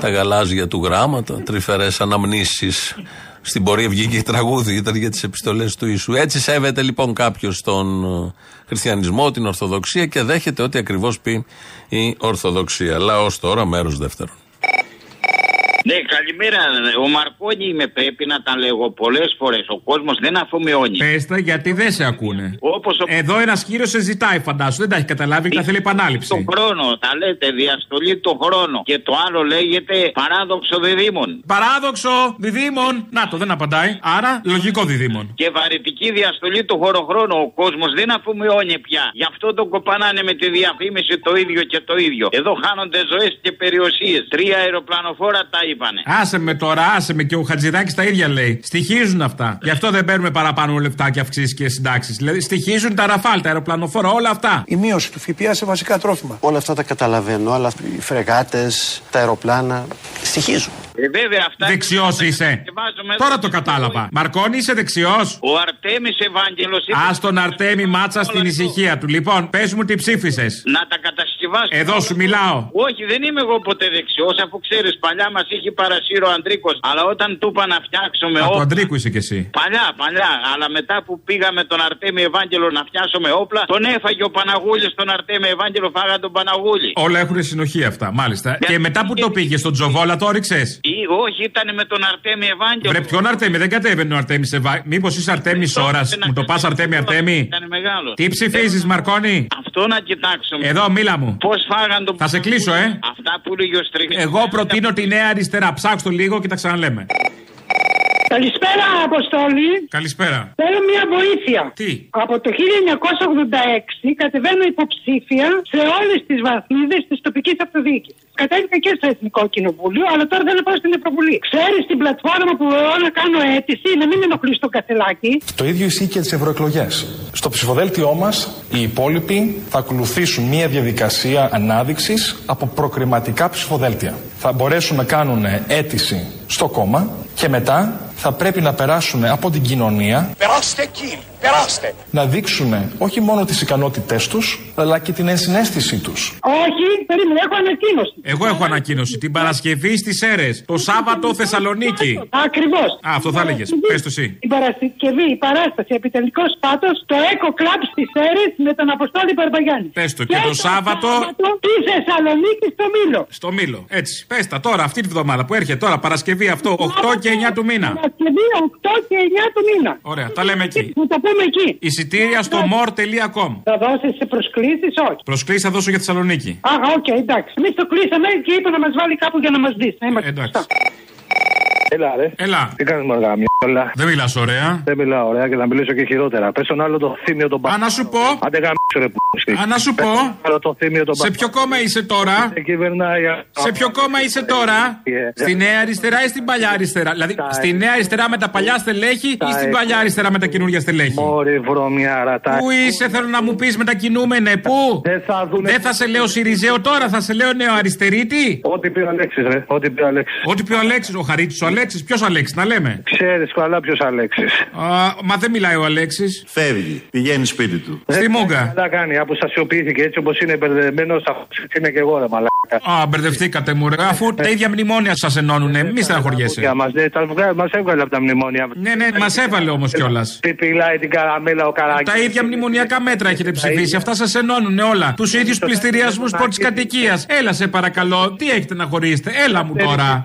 Τα γαλάζια του γράμματα, τρυφερές αναμνήσεις. Στην πορεία βγήκε η τραγούδι, ήταν για τις επιστολές του Ιησού. Έτσι σέβεται λοιπόν κάποιος τον χριστιανισμό, την Ορθοδοξία και δέχεται ό,τι ακριβώς πει η Ορθοδοξία. Λαός τώρα, μέρος δεύτερον. Ναι, καλημέρα. Ο Μαρκόνι με πρέπει να τα λέγω πολλές φορές. Ο κόσμος δεν αφομοιώνει. Πες τα γιατί δεν σε ακούνε. Όπως ο... Εδώ ένας κύριος σε ζητάει, φαντάσου. Δεν τα έχει καταλάβει και τα θέλει επανάληψη. Το χρόνο, τα λέτε, διαστολή το χρόνο. Και το άλλο λέγεται παράδοξο διδήμων. Παράδοξο διδήμων. Να το, δεν απαντάει. Άρα λογικό διδήμων. Και βαρυτική διαστολή το χωροχρόνο. Ο κόσμος δεν αφομοιώνει πια. Γι' αυτό τον κοπανάνε με τη διαφήμιση το ίδιο και το ίδιο. Εδώ χάνονται ζωές και περιουσίες. Τρία αεροπλανοφόρα τα είπανε. Άσε με τώρα, άσε με και ο Χατζηδάκης τα ίδια λέει. Στοιχίζουν αυτά. Γι' αυτό δεν παίρνουμε παραπάνω λεπτά και αυξήσεις και συντάξεις. Δηλαδή στοιχίζουν τα ραφάλ, τα αεροπλανοφόρα, όλα αυτά. Η μείωση του ΦΠΑ σε βασικά τρόφιμα. Όλα αυτά τα καταλαβαίνω, αλλά οι φρεγάτες, τα αεροπλάνα στοιχίζουν. Ε, βέβαια, αυτά δεξιός είναι... είσαι. Τώρα το κατάλαβα. Μαρκόνι, είσαι δεξιός. Ο Αρτέμις Ευάγγελος. Ας τον Αρτέμι μάτσα στην ησυχία του. Λοιπόν, πες μου τι ψήφισες. Να τα κατασκευάσω. Εδώ σου μιλάω. Όχι, δεν είμαι εγώ ποτέ δεξιός, αφού ξέρεις παλιά μας είχε παρασύρει ο Αντρίκος. Αλλά όταν του είπα να φτιάξουμε. Από όπλα... Αντρίκου είσαι κι εσύ. Παλιά, παλιά. Αλλά μετά που πήγαμε τον Αρτέμι Ευάγγελο να φτιάσουμε όπλα, τον έφαγε ο Παναγούλης τον Αρτέμι Ευάγγελο, φάγα τον Παναγούλη. Όλα έχουν συνοχή αυτά, μάλιστα. Για... Και μετά που το πήγε στον Τζοβόλα, το όριξες. Ή, όχι, ήταν με τον Αρτέμι Ευάγγελο. Βρε ποιον Αρτέμι, δεν κατέβαινε ο Αρτέμι Ευάγγελο. Μήπως είσαι Αρτέμι ώρα, μου το πας Αρτέμι Αρτέμι. Τι ψηφίζεις, Μαρκόνι. Αυτό να κοιτάξουμε. Εδώ, μίλα μου. Πώς φάγαν το. Θα σε κλείσω, ε. Αυτά που λέγει ο Στρίγκας. Εγώ προτείνω τη Νέα Αριστερά. Ψάξτε το λίγο και τα ξαναλέμε. Καλησπέρα, Αποστόλη. Καλησπέρα. Θέλω μια βοήθεια. Τι? Από το χίλια εννιακόσια ογδόντα έξι κατεβαίνω υποψήφια σε όλες τις βαθμίδες της τοπικής αυτοδιοίκησης. Κατέληκα και στο Εθνικό Κοινοβούλιο, αλλά τώρα θέλω να πάω στην Ευρωβουλή. Ξέρεις την πλατφόρμα που μπορώ να κάνω αίτηση, να μην ενοχλείς τον Κασσελάκη. Το ίδιο ισχύει και τις ευρωεκλογές. Στο ψηφοδέλτιό μας, οι υπόλοιποι θα ακολουθήσουν μια διαδικασία ανάδειξης από προκριματικά ψηφοδέλτια. Θα μπορέσουν να κάνουν αίτηση στο κόμμα και μετά θα πρέπει να περάσουν από την κοινωνία. Περάστε εκεί! περάστε. Να δείξουν όχι μόνο τις ικανότητές τους, αλλά και την ενσυναίσθησή τους. Όχι, περίμενε, έχω ανακοίνωση. Εγώ έχω ανακοίνωση. Την Παρασκευή στις Σέρρες. Το Σάββατο Θεσσαλονίκη. Ακριβώς. Α, αυτό θα έλεγες. Πες το εσύ. Την Παρασκευή, η παράσταση, επιτελικός πάτος, το Echo Club στις Σέρρες με τον Αποστόλη Μπακογιάννη. Πες το. Και, και το, το Σάββατο. Τη Θεσσαλονίκη στο Μήλο. Στο Μήλο. Έτσι. Πες τα τώρα, αυτή τη βδομάδα που έρχεται τώρα, Παρασκευή αυτό, οκτώ και εννιά του μήνα. Παρασκευή οκτώ και εννιά του μήνα. Ωραία, τα λέμε εκεί. Θα τα πούμε εκεί. Εισιτήρια στο more τελεία com. Θα δώσεις σε προσκλήσεις, όχι. Προσκλήσεις θα δώσω για Θεσσαλονίκη. Α, οκ, okay, εντάξει. Εμείς το κλείσαμε και είπε να μας βάλει κάπου για να μας δεις. Ε, εντάξει. Έλα, ρε. Έλα. Τι κάνεις μαργά, μ***λα. Δεν μιλάς ωραία. Δεν μιλάω ωραία και θα μιλήσω και χειρότερα. Πες τον άλλο το θύμιο τον Παπαδόπουλο. Α, να σου πω. Άντε γαμ***σου, ρε, π***. Α, να σου πω. Το θύμιο τον Παπαδόπουλο. Σε ποιο κόμμα είσαι τώρα. Σε, κυβερνάει... σε ποιο κόμμα είσαι τώρα. Yeah. Στη Νέα Αριστερά ή στην Παλιά Αριστερά. Δηλαδή, τα στη Νέα Αριστερά με τα παλιά στελέχη ή στην Παλιά Αριστερά με τα καινούργια στελέχη. Μόρι, βρωμιάρα. Πού είσαι, θέλω να μου πεις, με τα κινούμενε, πού. Δεν θα, δουνε... Δεν θα σε λέω Σιριζέο τώρα, θα σε λέω νεοαριστερίτη. Ό,τι πει ο Αλέξης, ρε. Ό,τι πει ο Αλέξης, ο Χαρίτσης, ο Αλέξης, ποιος Αλέξης, να λέμε. Ξέρεις καλά ποιος Αλέξης. Μα δεν μιλάει ο Αλέξης. Φεύγει, πηγαίνει σπίτι του. Στη Μούγκα. Δεν κάνει, αποστασιοποιήθηκε έτσι όπως είναι μπερδεμένος, είναι και εγώ ρε μαλάκα. Α, μπερδευτήκατε μου ρε, αφού τα ίδια μνημόνια σας ενώνουνε, μη στεναχωριέσαι. Μας έβγαλε από τα μνημόνια. Ναι, ναι, μας έβαλε όμως κιόλας. Τι πειλάει την καραμέλα ο Καραγκιόζης. Τα ίδια μνημονιακά μέτρα έχετε ψηφίσει, αυτά σας ενώνουνε όλα. Τους ίδιους πληστηριασμούς πρώτης κατοικίας. Έλα σε παρακαλώ, τι έχετε να χωρίσετε, έλα μου τώρα.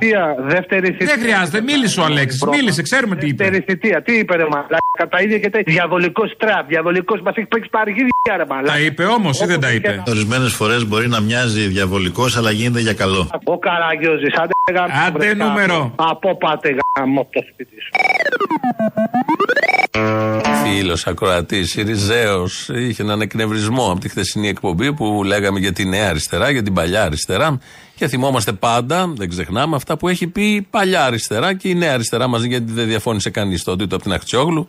Δεν μίλησε ο Αλέξης, μίλησε, ξέρουμε τι είπε. Τεριστητία, τι είπε ρε μαλάκα, τα ίδια και τα ίδια. Διαβολικός τραπ, διαβολικός, μας έχει παίξει παραγίδια ρε μαλάκα. Τα είπε όμως ή δεν τα είπε. Ορισμένες φορές μπορεί να μοιάζει διαβολικός, αλλά γίνεται για καλό. Ο Καραγκιόζης, άντε γάμο. Άντε νούμερο. Από πάτε γάμο το σπίτι σου. Φίλος ακροατής, Σιριζέος, είχε έναν εκνευρισμό από τη χθεσινή εκπομπή που λέγαμε για τη Νέα Αριστερά, για την Παλιά Αριστερά. Και θυμόμαστε πάντα, δεν ξεχνάμε, αυτά που έχει πει η Παλιά Αριστερά και η Νέα Αριστερά μαζί, γιατί δεν διαφώνησε κανείς τότε ούτε από την Αχτσιόγλου,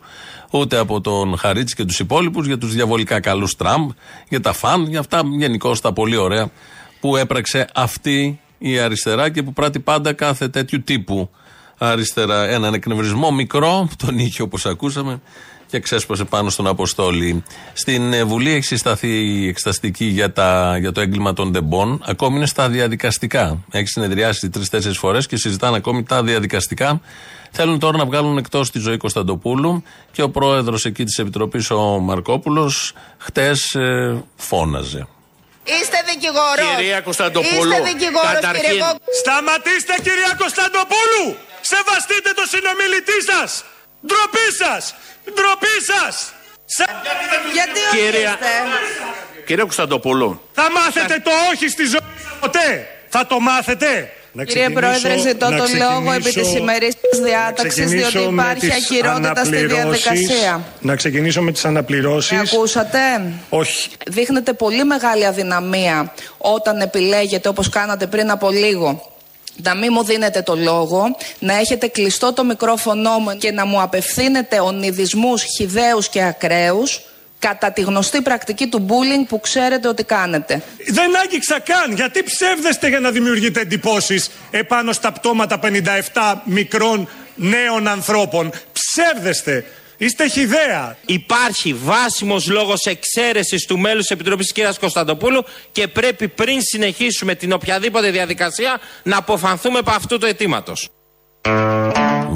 ούτε από τον Χαρίτση και τους υπόλοιπους, για τους διαβολικά καλούς Τραμπ, για τα φαν, για αυτά γενικώς τα πολύ ωραία που έπραξε αυτή η αριστερά και που πράττει πάντα κάθε τέτοιου τύπου αριστερά. Έναν εκνευρισμό μικρό, τον είχε όπως ακούσαμε, και ξέσπασε πάνω στον Αποστόλη. Στην Βουλή έχει συσταθεί η εξεταστική για, τα, για το έγκλημα των τεμπών. Ακόμη είναι στα διαδικαστικά. Έχει συνεδριάσει τρεις-τέσσερις φορές και συζητάνε ακόμη τα διαδικαστικά. Θέλουν τώρα να βγάλουν εκτός τη ζωή Κωνσταντοπούλου και ο πρόεδρος εκεί της Επιτροπής, ο Μαρκόπουλος, χτες ε, φώναζε. Είστε δικηγόρος. Κυρία Κωνσταντοπούλου, είστε δικηγόρος, καταρχήν. Κύριε... Σταματήστε, κυρία Κωνσταντοπούλου! Σεβαστείτε το συνομιλητή σας! Ντροπή σας! Ντροπή σας! Σε... Γιατί κυρία... Κυρία Κωνσταντοπούλου, θα μάθετε το όχι στη ζωή σας ποτέ! Θα το μάθετε! Κύριε Πρόεδρε, ζητώ τον λόγο επί της ημερής της διάταξης, διότι υπάρχει ακυρότητα στη διαδικασία. Να ξεκινήσω με τις αναπληρώσεις. Με ακούσατε? Όχι. Δείχνετε πολύ μεγάλη αδυναμία όταν επιλέγετε, όπως κάνατε πριν από λίγο, να μην μου δίνετε το λόγο, να έχετε κλειστό το μικρόφωνο μου και να μου απευθύνετε ονειδισμούς χυδαίους και ακραίους κατά τη γνωστή πρακτική του bullying που ξέρετε ότι κάνετε. Δεν άγγιξα καν. Γιατί ψεύδεστε για να δημιουργείτε εντυπώσεις επάνω στα πτώματα πενήντα επτά μικρών νέων ανθρώπων. Ψεύδεστε. Είστε χυδαία. Υπάρχει βάσιμος λόγος εξαίρεσης του μέλους της Επιτροπής κ. Κωνσταντοπούλου και πρέπει πριν συνεχίσουμε την οποιαδήποτε διαδικασία να αποφανθούμε από αυτού του αιτήματος.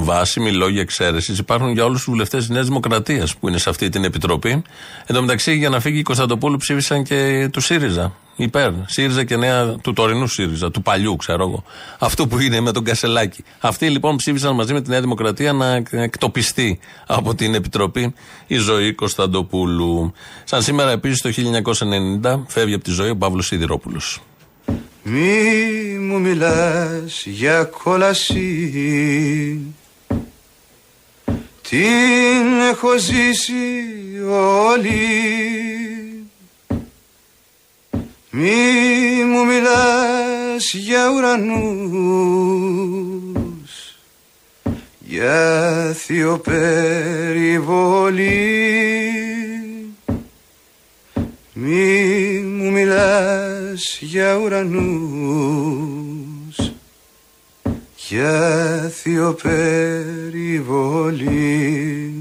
Βάσιμοι λόγοι εξαίρεσης υπάρχουν για όλους τους βουλευτές της Νέας Δημοκρατίας που είναι σε αυτή την επιτροπή. Εν τω μεταξύ, για να φύγει η Κωνσταντοπούλου ψήφισαν και του ΣΥΡΙΖΑ. Υπέρ. ΣΥΡΙΖΑ και νέα, του τωρινού ΣΥΡΙΖΑ, του παλιού, ξέρω εγώ. Αυτό που είναι με τον Κασσελάκη. Αυτοί λοιπόν ψήφισαν μαζί με τη Νέα Δημοκρατία να εκτοπιστεί από την επιτροπή η ζωή Κωνσταντοπούλου. Σαν σήμερα επίσης το χίλια εννιακόσια ενενήντα φεύγει από τη ζωή ο Παύλος Σιδηρόπουλος. Μη μου μιλάς για κόλαση. Την έχω ζήσει όλη. Μη μου μιλάς για ουρανούς, για θεοπεριβολή. Μη μου μιλάς για ουρανούς, για θεοπεριβολή.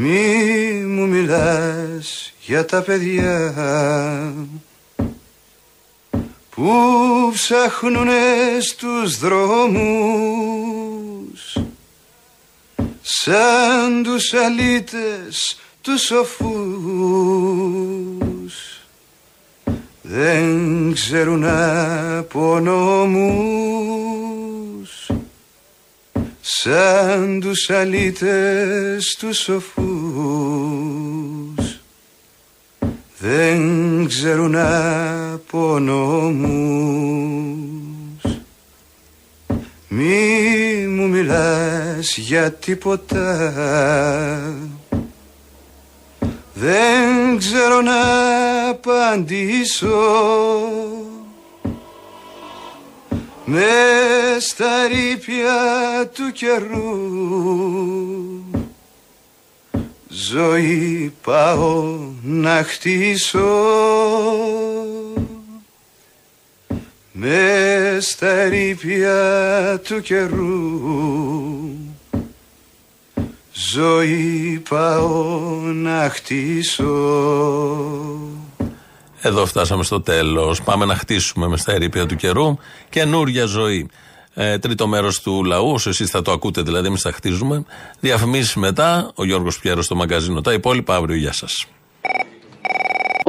Μη μου μιλάς για τα παιδιά που ψάχνουνε στους δρόμους σαν τους αλήτες τους σοφούς, δεν ξέρουν από νόμους σαν τους αλήτες τους σοφούς, δεν ξέρουν από νόμους. Μη μου μιλάς για τίποτα, δεν ξέρω να απαντήσω μες στα ρήπια του καιρού. Ζωή πάω να χτίσω μες στα ρήπια του καιρού. Ζωή πάω να χτίσω. Εδώ φτάσαμε στο τέλος. Πάμε να χτίσουμε μες στα ερήπια του καιρού καινούρια ζωή. Ε, τρίτο μέρος του λαού, όσο εσείς θα το ακούτε δηλαδή, εμείς θα χτίζουμε. Διαφημίσεις μετά, ο Γιώργος Πιέρος στο μαγκαζίνο. Τα υπόλοιπα αύριο, γεια σας.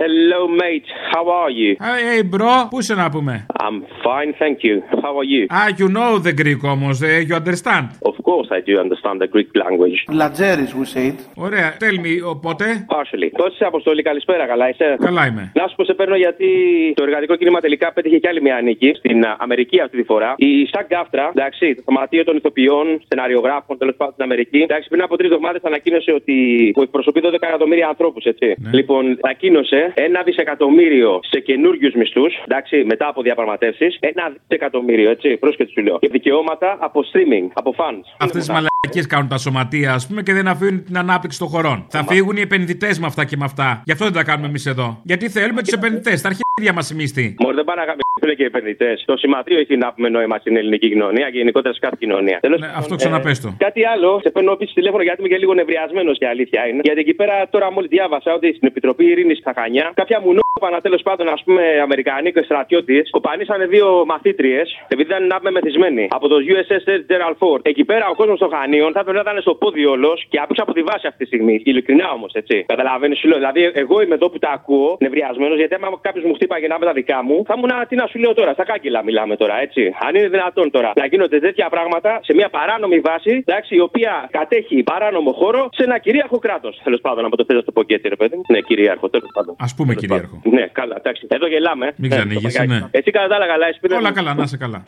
Hello mate, how are you? Hey, hey bro, πού είσαι να πούμε? I'm fine, thank you. How are you? Ah, you know the Greek όμως, you understand? Of course I do understand the Greek language. Λατζέρης, we say it. Ωραία, tell me, οπότε? Partially. Πώς είσαι Αποστολή, καλησπέρα, καλά είσαι? Καλά είμαι. Να σου πω, σε παίρνω γιατί το εργατικό κίνημα τελικά πέτυχε κι άλλη μια νίκη στην Αμερική αυτή τη φορά. Η ΣΑΚ-ΓΑΦΤΡΑ, εντάξει, το Σωματείο των Ηθοποιών, Σεναριογράφων, τέλος πάντων στην Αμερική, εντάξει, πριν από τρεις εβδομάδες ανακοίνωσε ότι εκπροσωπεί δώδεκα εκατομμύρια ανθρώπους, έτσι. Ναι. Λοιπόν, ανακοίνωσε ένα δισεκατομμύριο σε καινούριου μισθού, εντάξει, μετά από διαπραγματεύσεις. Ένα δισεκατομμύριο, έτσι, πρόσκετη σου λέω. Και δικαιώματα από streaming, από fans. Αυτές τις μαλακίες κάνουν τα σωματεία, ας πούμε, και δεν αφήνουν την ανάπτυξη των χωρών. Θα φύγουν οι επενδυτές με αυτά και με αυτά. Γι' αυτό δεν τα κάνουμε εμείς εδώ. Γιατί θέλουμε τους επενδυτές, τα αρχίδια μας εμείς τι. Μωρέ, δεν πάνε να γαμπιστούν και οι επενδυτές. Το σηματείο έχει να πούμε νόημα στην ελληνική κοινωνία και γενικότερα σε κάθε κοινωνία. Ναι, Τέλος, αυτό ξαναπέστο. Ε, κάτι άλλο, σε παίρνω πίσω τηλέφωνο γιατί είμαι και λίγο νευριασμένος και αλήθεια είναι. Γιατί εκεί πέρα τώρα μόλις διάβασα ότι στην Επιτροπή Ειρήνης στα Χανιά κάποια μουνό. Πάνω τέλος πάντων, ας πούμε, Αμερικανοί και στρατιώτες κοπανίσανε δύο μαθήτριες επειδή ήταν να μεθυσμένοι από το γιου ες ες Gerald Ford. Εκεί πέρα ο κόσμος των Χανίων θα έπρεπε να ήταν στο πόδι όλος και άκουσα από τη βάση αυτή τη στιγμή. Ειλικρινά όμως, έτσι. Καταλαβαίνεις, σου λέω. Δηλαδή, εγώ είμαι εδώ που τα ακούω, νευριασμένος, γιατί άμα κάποιος μου χτύπαγε να με τα δικά μου, θα ήμουν, τι να σου λέω τώρα, στα κάγκελα μιλάμε τώρα, έτσι. Αν είναι δυνατόν τώρα να γίνονται τέτοια πράγματα σε μια παράνομη βάση, εντάξει, η οποία κατέχει παράνομο χώρο σε ένα κυρίαρχο κράτος. Τέλος πάντων, από το θέτω στο ποκέτι, ρε παιδί. Ναι, κυρίαρχο, τέλος πάντων. Α πούμε κυρίαρχο. Ναι, καλά, εντάξει. Εδώ γελάμε. Μην ξανοίγεσαι, ναι. Έτσι κατά τα άλλα καλά, εσύ πήρε. Όλα καλά, να είσαι καλά.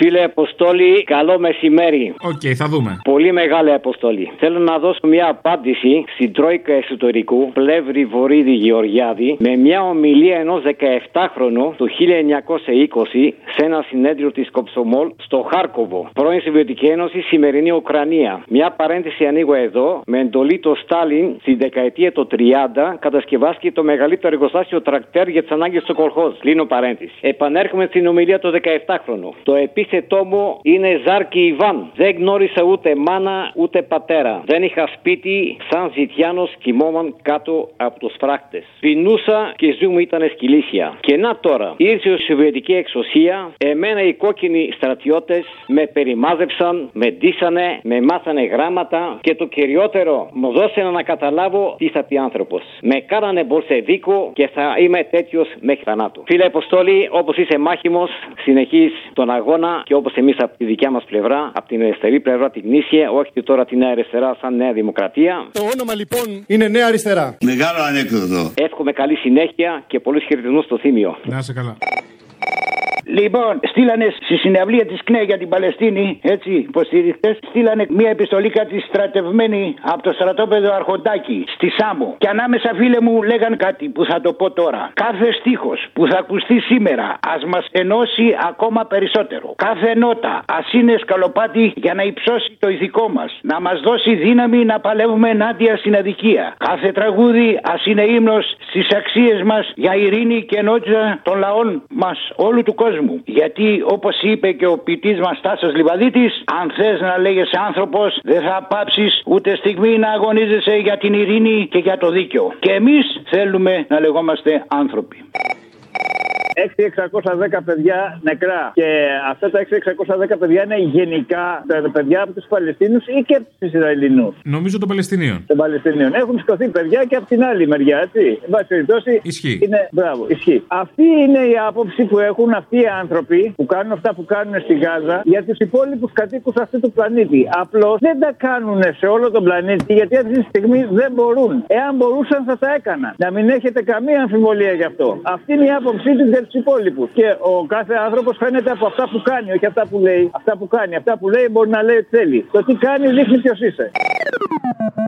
Φίλε Αποστόλη, καλό μεσημέρι. Οκ, okay, θα δούμε. Πολύ μεγάλη Αποστόλη. Θέλω να δώσω μια απάντηση στην Τρόικα Εσωτερικού, Πλεύρη Βορύδη Γεωργιάδη, με μια ομιλία ενός δεκαεφτάχρονου του χίλια εννιακόσια είκοσι σε ένα συνέδριο της Κοψομόλ στο Χάρκοβο, πρώην Σοβιετική Ένωση, σημερινή Ουκρανία. Μια παρένθεση ανοίγω εδώ. Με εντολή το Στάλιν στη δεκαετία του τριάντα κατασκευάστηκε το μεγαλύτερο εργοστάσιο τρακτέρ για τις ανάγκες του Κολχόζ. Κλείνω παρένθεση. Επανέρχομαι στην ομιλία του δεκαεφτάχρονου. Το επίθετό μου είναι Ζάρκη Ιβάν. Δεν γνώρισα ούτε μάνα ούτε πατέρα. Δεν είχα σπίτι, σαν ζητιάνος κοιμόμαν κάτω από τους φράχτες. Πεινούσα και η ζωή μου ήταν σκυλίσια. Και να τώρα, ήρθε η Σοβιετική εξουσία, εμένα οι κόκκινοι στρατιώτες με περιμάζεψαν, με ντύσανε, με μάθανε γράμματα και το κυριότερο, μου δώσανε να καταλάβω τι θα πει άνθρωπος. Με κάνανε μπολσεβίκο και θα είμαι τέτοιος μέχρι θανάτου. Φίλε Αποστόλη, όπως είσαι μάχημος, συνεχείς τον αγώνα. Και όπως εμείς από τη δικιά μας πλευρά, από την αριστερή πλευρά την γνήσια, όχι και τώρα την Νέα Αριστερά σαν Νέα Δημοκρατία. Το όνομα λοιπόν είναι Νέα Αριστερά. Μεγάλο ανέκδοτο. Εύχομαι καλή συνέχεια και πολλούς χαιρετισμούς στο Θήμιο. Να είσαι καλά. Λοιπόν, στείλανε στη συναυλία της ΚΝΕ για την Παλαιστίνη, έτσι, υποστηριχτές, στείλανε μια επιστολή κάτι στρατευμένη από το στρατόπεδο Αρχοντάκη στη Σάμο. Και ανάμεσα, φίλε μου, λέγαν κάτι που θα το πω τώρα. Κάθε στίχος που θα ακουστεί σήμερα ας μας ενώσει ακόμα περισσότερο. Κάθε νότα ας είναι σκαλοπάτι για να υψώσει το ηθικό μας. Να μας δώσει δύναμη να παλεύουμε ενάντια στην αδικία. Κάθε τραγούδι ας είναι ύμνος στις αξίες μας για ειρήνη και ενότητα των λαών μας όλου του κόσμου. μου. Γιατί όπως είπε και ο ποιητής μας Τάσος Λιβαδίτης, αν θες να λέγεσαι άνθρωπος, δεν θα πάψεις ούτε στιγμή να αγωνίζεσαι για την ειρήνη και για το δίκαιο. Και εμείς θέλουμε να λεγόμαστε άνθρωποι. έξι χιλιάδες εξακόσια δέκα παιδιά νεκρά. Και αυτά τα έξι χιλιάδες εξακόσια δέκα παιδιά είναι γενικά τα παιδιά από τους Παλαιστίνους ή και από τους Ισραηλινούς. Νομίζω των Παλαιστινίων. Των Παλαιστινίων. Έχουν σκοτωθεί παιδιά και από την άλλη μεριά, έτσι. Εν πάση περιπτώσει. Ισχύει. Είναι... Μπράβο, ισχύει. Αυτή είναι η άποψη που έχουν αυτοί οι άνθρωποι που κάνουν αυτά που κάνουν στη Γάζα για τους υπόλοιπους κατοίκους αυτού του πλανήτη. Απλώς δεν τα κάνουν σε όλο τον πλανήτη γιατί αυτή τη στιγμή δεν μπορούν. Εάν μπορούσαν θα τα έκαναν. Να μην έχετε καμία αμφιβολία γι' αυτό. Αυτή είναι η άποψή του. Υπόλοιπους. Και ο κάθε άνθρωπος φαίνεται από αυτά που κάνει, όχι αυτά που λέει. Αυτά που κάνει, αυτά που λέει μπορεί να λέει ότι θέλει. Το τι κάνει δείχνει ποιος είσαι.